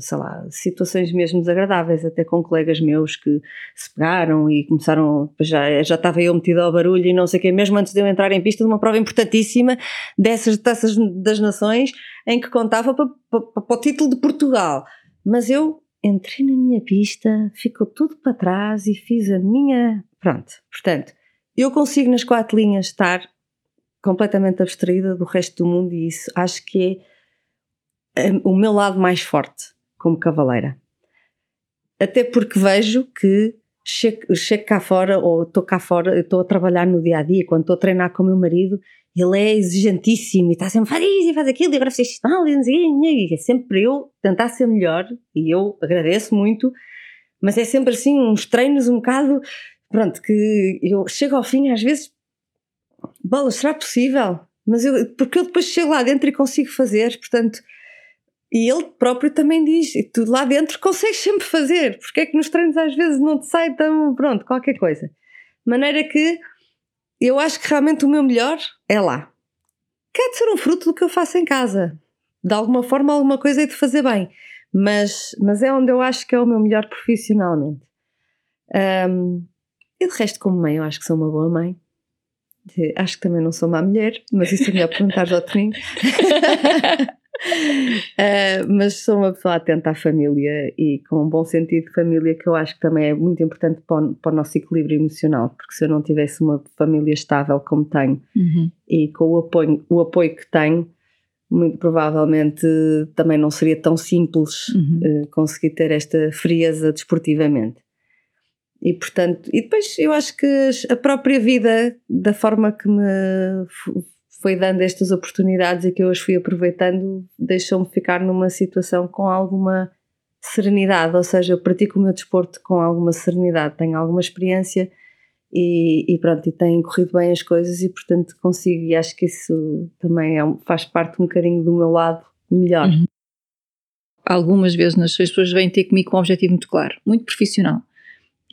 sei lá, situações mesmo desagradáveis, até com colegas meus que se pegaram e começaram, já, já estava eu metida ao barulho e não sei o quê, mesmo antes de eu entrar em pista, de uma prova importantíssima dessas Taças das Nações, em que contava para, para, para o título de Portugal. Mas eu entrei na minha pista, ficou tudo para trás e fiz a minha... Pronto, portanto, eu consigo nas quatro linhas estar completamente abstraída do resto do mundo e isso acho que é o meu lado mais forte como cavaleira. Até porque vejo que chego, chego cá fora ou estou cá fora, estou a trabalhar no dia-a-dia, quando estou a treinar com o meu marido, ele é exigentíssimo e está sempre, faz isso e faz aquilo e agora vocês estão, e é sempre eu tentar ser melhor e eu agradeço muito, mas é sempre assim uns treinos um bocado, pronto, que eu chego ao fim às vezes, bola, será possível? Mas eu, porque eu depois chego lá dentro e consigo fazer, portanto, e ele próprio também diz, e tu lá dentro consegues sempre fazer, porque é que nos treinos às vezes não te sai tão, pronto, qualquer coisa. De maneira que eu acho que realmente o meu melhor é lá. Quer de ser um fruto do que eu faço em casa. De alguma forma, alguma coisa é de fazer bem. Mas, mas é onde eu acho que é o meu melhor profissionalmente. Um, e de resto, como mãe, eu acho que sou uma boa mãe. Acho que também não sou má mulher, mas isso é melhor perguntar ao Toninho. Uh, mas sou uma pessoa atenta à família e com um bom sentido de família, que eu acho que também é muito importante para o, para o nosso equilíbrio emocional, porque se eu não tivesse uma família estável como tenho, uhum, e com o apoio, o apoio que tenho, muito provavelmente também não seria tão simples, uhum, uh, conseguir ter esta frieza desportivamente. E portanto, e depois eu acho que a própria vida, da forma que me foi dando estas oportunidades e que eu as fui aproveitando, deixou-me ficar numa situação com alguma serenidade, ou seja, eu pratico o meu desporto com alguma serenidade, tenho alguma experiência e, e pronto, e têm corrido bem as coisas e portanto consigo, e acho que isso também é, faz parte um bocadinho do meu lado melhor. Uhum. Algumas vezes nas pessoas vêm ter comigo com um objetivo muito claro, muito profissional.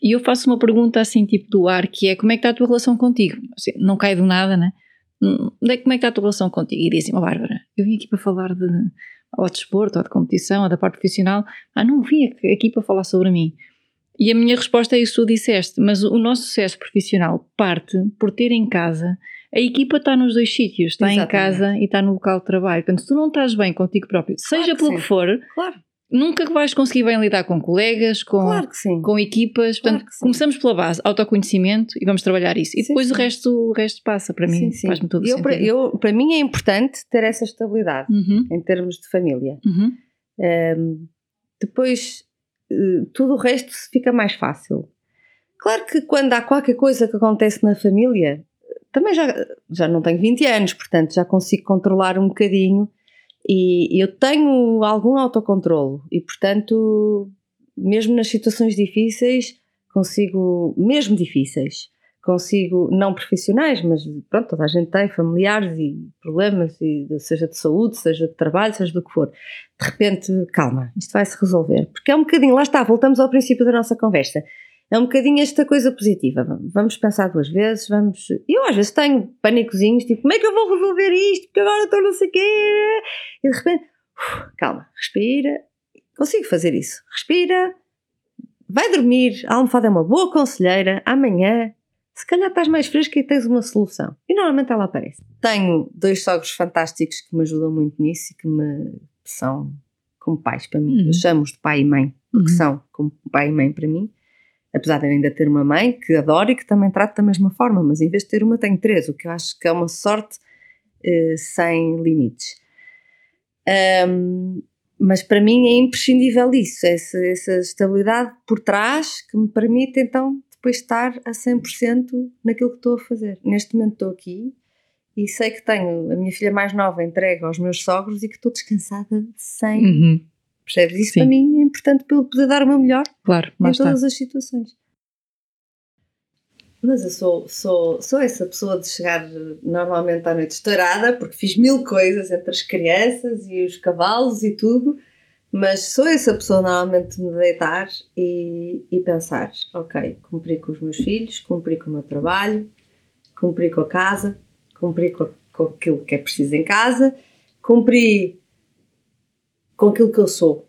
E eu faço uma pergunta assim, tipo do ar, que é: como é que está a tua relação contigo? Assim, não cai do nada, né? Como é que está a tua relação contigo? E dizem-me: oh, Bárbara, eu vim aqui para falar de, ou de desporto, ou de competição, ou da parte profissional. Ah, não vim aqui para falar sobre mim. E a minha resposta é isso que tu disseste, mas o nosso sucesso profissional parte por ter em casa, a equipa está nos dois sítios, está Exatamente. Em casa e está no local de trabalho. Portanto, se tu não estás bem contigo próprio, claro, seja pelo que for, claro, nunca vais conseguir bem lidar com colegas, com, claro, com equipas. Portanto, claro, começamos pela base, autoconhecimento, e vamos trabalhar isso. E sim, depois sim. O, resto, o resto passa, para mim, sim, sim. Faz-me todo eu, sentido. Para, eu, para mim é importante ter essa estabilidade, uhum, em termos de família. Uhum. Um, depois, uh, tudo o resto fica mais fácil. Claro que quando há qualquer coisa que acontece na família, também já, já não tenho vinte anos, portanto já consigo controlar um bocadinho. E eu tenho algum autocontrolo e, portanto, mesmo nas situações difíceis, consigo, mesmo difíceis, consigo, não profissionais, mas pronto, toda a gente tem familiares e problemas, e, seja de saúde, seja de trabalho, seja do que for. De repente, calma, isto vai-se resolver. Porque é um bocadinho, lá está, voltamos ao princípio da nossa conversa, é um bocadinho esta coisa positiva, vamos pensar duas vezes, vamos... Eu às vezes tenho pânicozinhos, tipo, como é que eu vou resolver isto, porque agora estou não sei o quê, e de repente, uf, calma, respira, consigo fazer isso, respira, vai dormir, a almofada é uma boa conselheira, amanhã, se calhar estás mais fresca e tens uma solução, e normalmente ela aparece. Tenho dois sogros fantásticos que me ajudam muito nisso e que me são como pais para mim, uhum, eu chamo-os de pai e mãe, porque uhum, são como pai e mãe para mim. Apesar de eu ainda ter uma mãe que adoro e que também trato da mesma forma, mas em vez de ter uma tenho três, o que eu acho que é uma sorte eh, sem limites. Um, mas para mim é imprescindível isso, essa, essa estabilidade por trás que me permite então depois estar a cem por cento naquilo que estou a fazer. Neste momento estou aqui e sei que tenho a minha filha mais nova entregue aos meus sogros e que estou descansada de cem por cento. Uhum. Percebes? Isso Sim. Para mim é importante para eu poder dar o meu melhor, claro, em todas as situações. Mas eu sou, sou, sou essa pessoa de chegar normalmente à noite estourada, porque fiz mil coisas entre as crianças e os cavalos e tudo, mas sou essa pessoa normalmente de me deitar e, e pensar, ok, cumpri com os meus filhos, cumpri com o meu trabalho, cumpri com a casa, cumpri com, com aquilo que é preciso em casa, cumpri com aquilo que eu sou,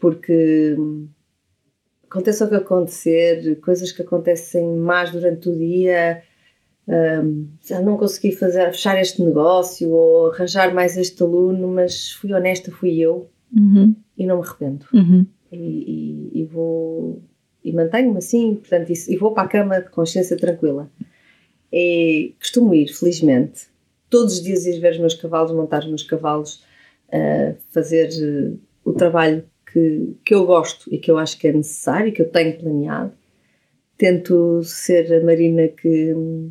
porque aconteça o que acontecer, coisas que acontecem mais durante o dia, um, não consegui fazer, fechar este negócio ou arranjar mais este aluno, mas fui honesta, fui eu, uhum, e não me arrependo, uhum, e, e, e vou e mantenho-me assim, portanto, e, e vou para a cama de consciência tranquila, e costumo ir, felizmente, todos os dias ir ver os meus cavalos, montar os meus cavalos, a fazer uh, o trabalho que, que eu gosto e que eu acho que é necessário e que eu tenho planeado. Tento ser a Marina que um,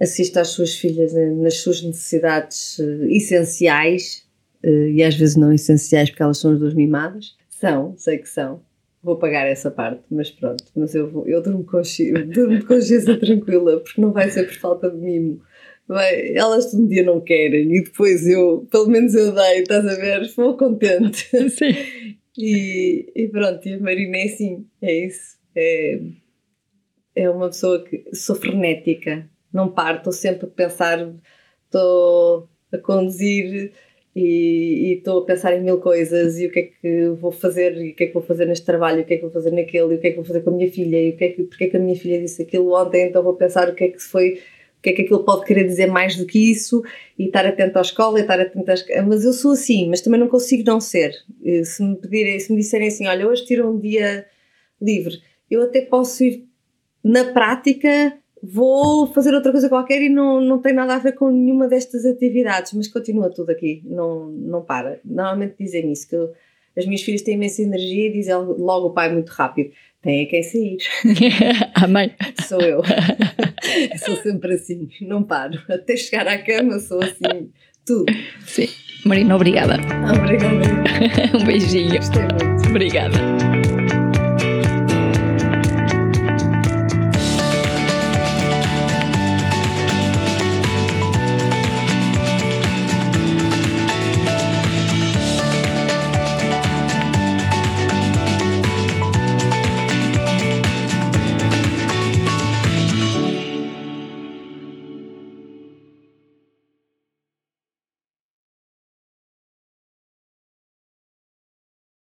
assiste às suas filhas né, nas suas necessidades uh, essenciais uh, e às vezes não essenciais porque elas são as duas mimadas. São, sei que são. Vou pagar essa parte, mas pronto. Mas eu, vou, eu durmo com, durmo de consciência tranquila porque não vai ser por falta de mimo. Bem, elas um dia não querem e depois eu, pelo menos eu dei, estás a ver, vou contente. Sim. E, e pronto, e a Marina é assim, é isso. É, é uma pessoa que sou frenética, não paro, estou sempre a pensar, estou a conduzir e estou a pensar em mil coisas e o que é que vou fazer, e o que é que vou fazer neste trabalho, e o que é que vou fazer naquele, e o que é que vou fazer com a minha filha, e o que é que, porque é que a minha filha disse aquilo ontem, então vou pensar o que é que foi... o que é que aquilo pode querer dizer mais do que isso, e estar atento à escola, e estar atento às... Mas eu sou assim, mas também não consigo não ser. Se me pedirem, se me disserem assim, olha, hoje tiro um dia livre, eu até posso ir na prática, vou fazer outra coisa qualquer e não, não tem nada a ver com nenhuma destas atividades, mas continua tudo aqui, não, não para. Normalmente dizem isso, que eu, as minhas filhas têm imensa energia e dizem logo o pai muito rápido, tem a quem sair. A mãe. Sou eu. Sou sempre assim, não paro. Até chegar à cama sou assim, tudo. Sim. Marina, obrigada. Obrigada. Um beijinho. Gostei muito. Obrigada.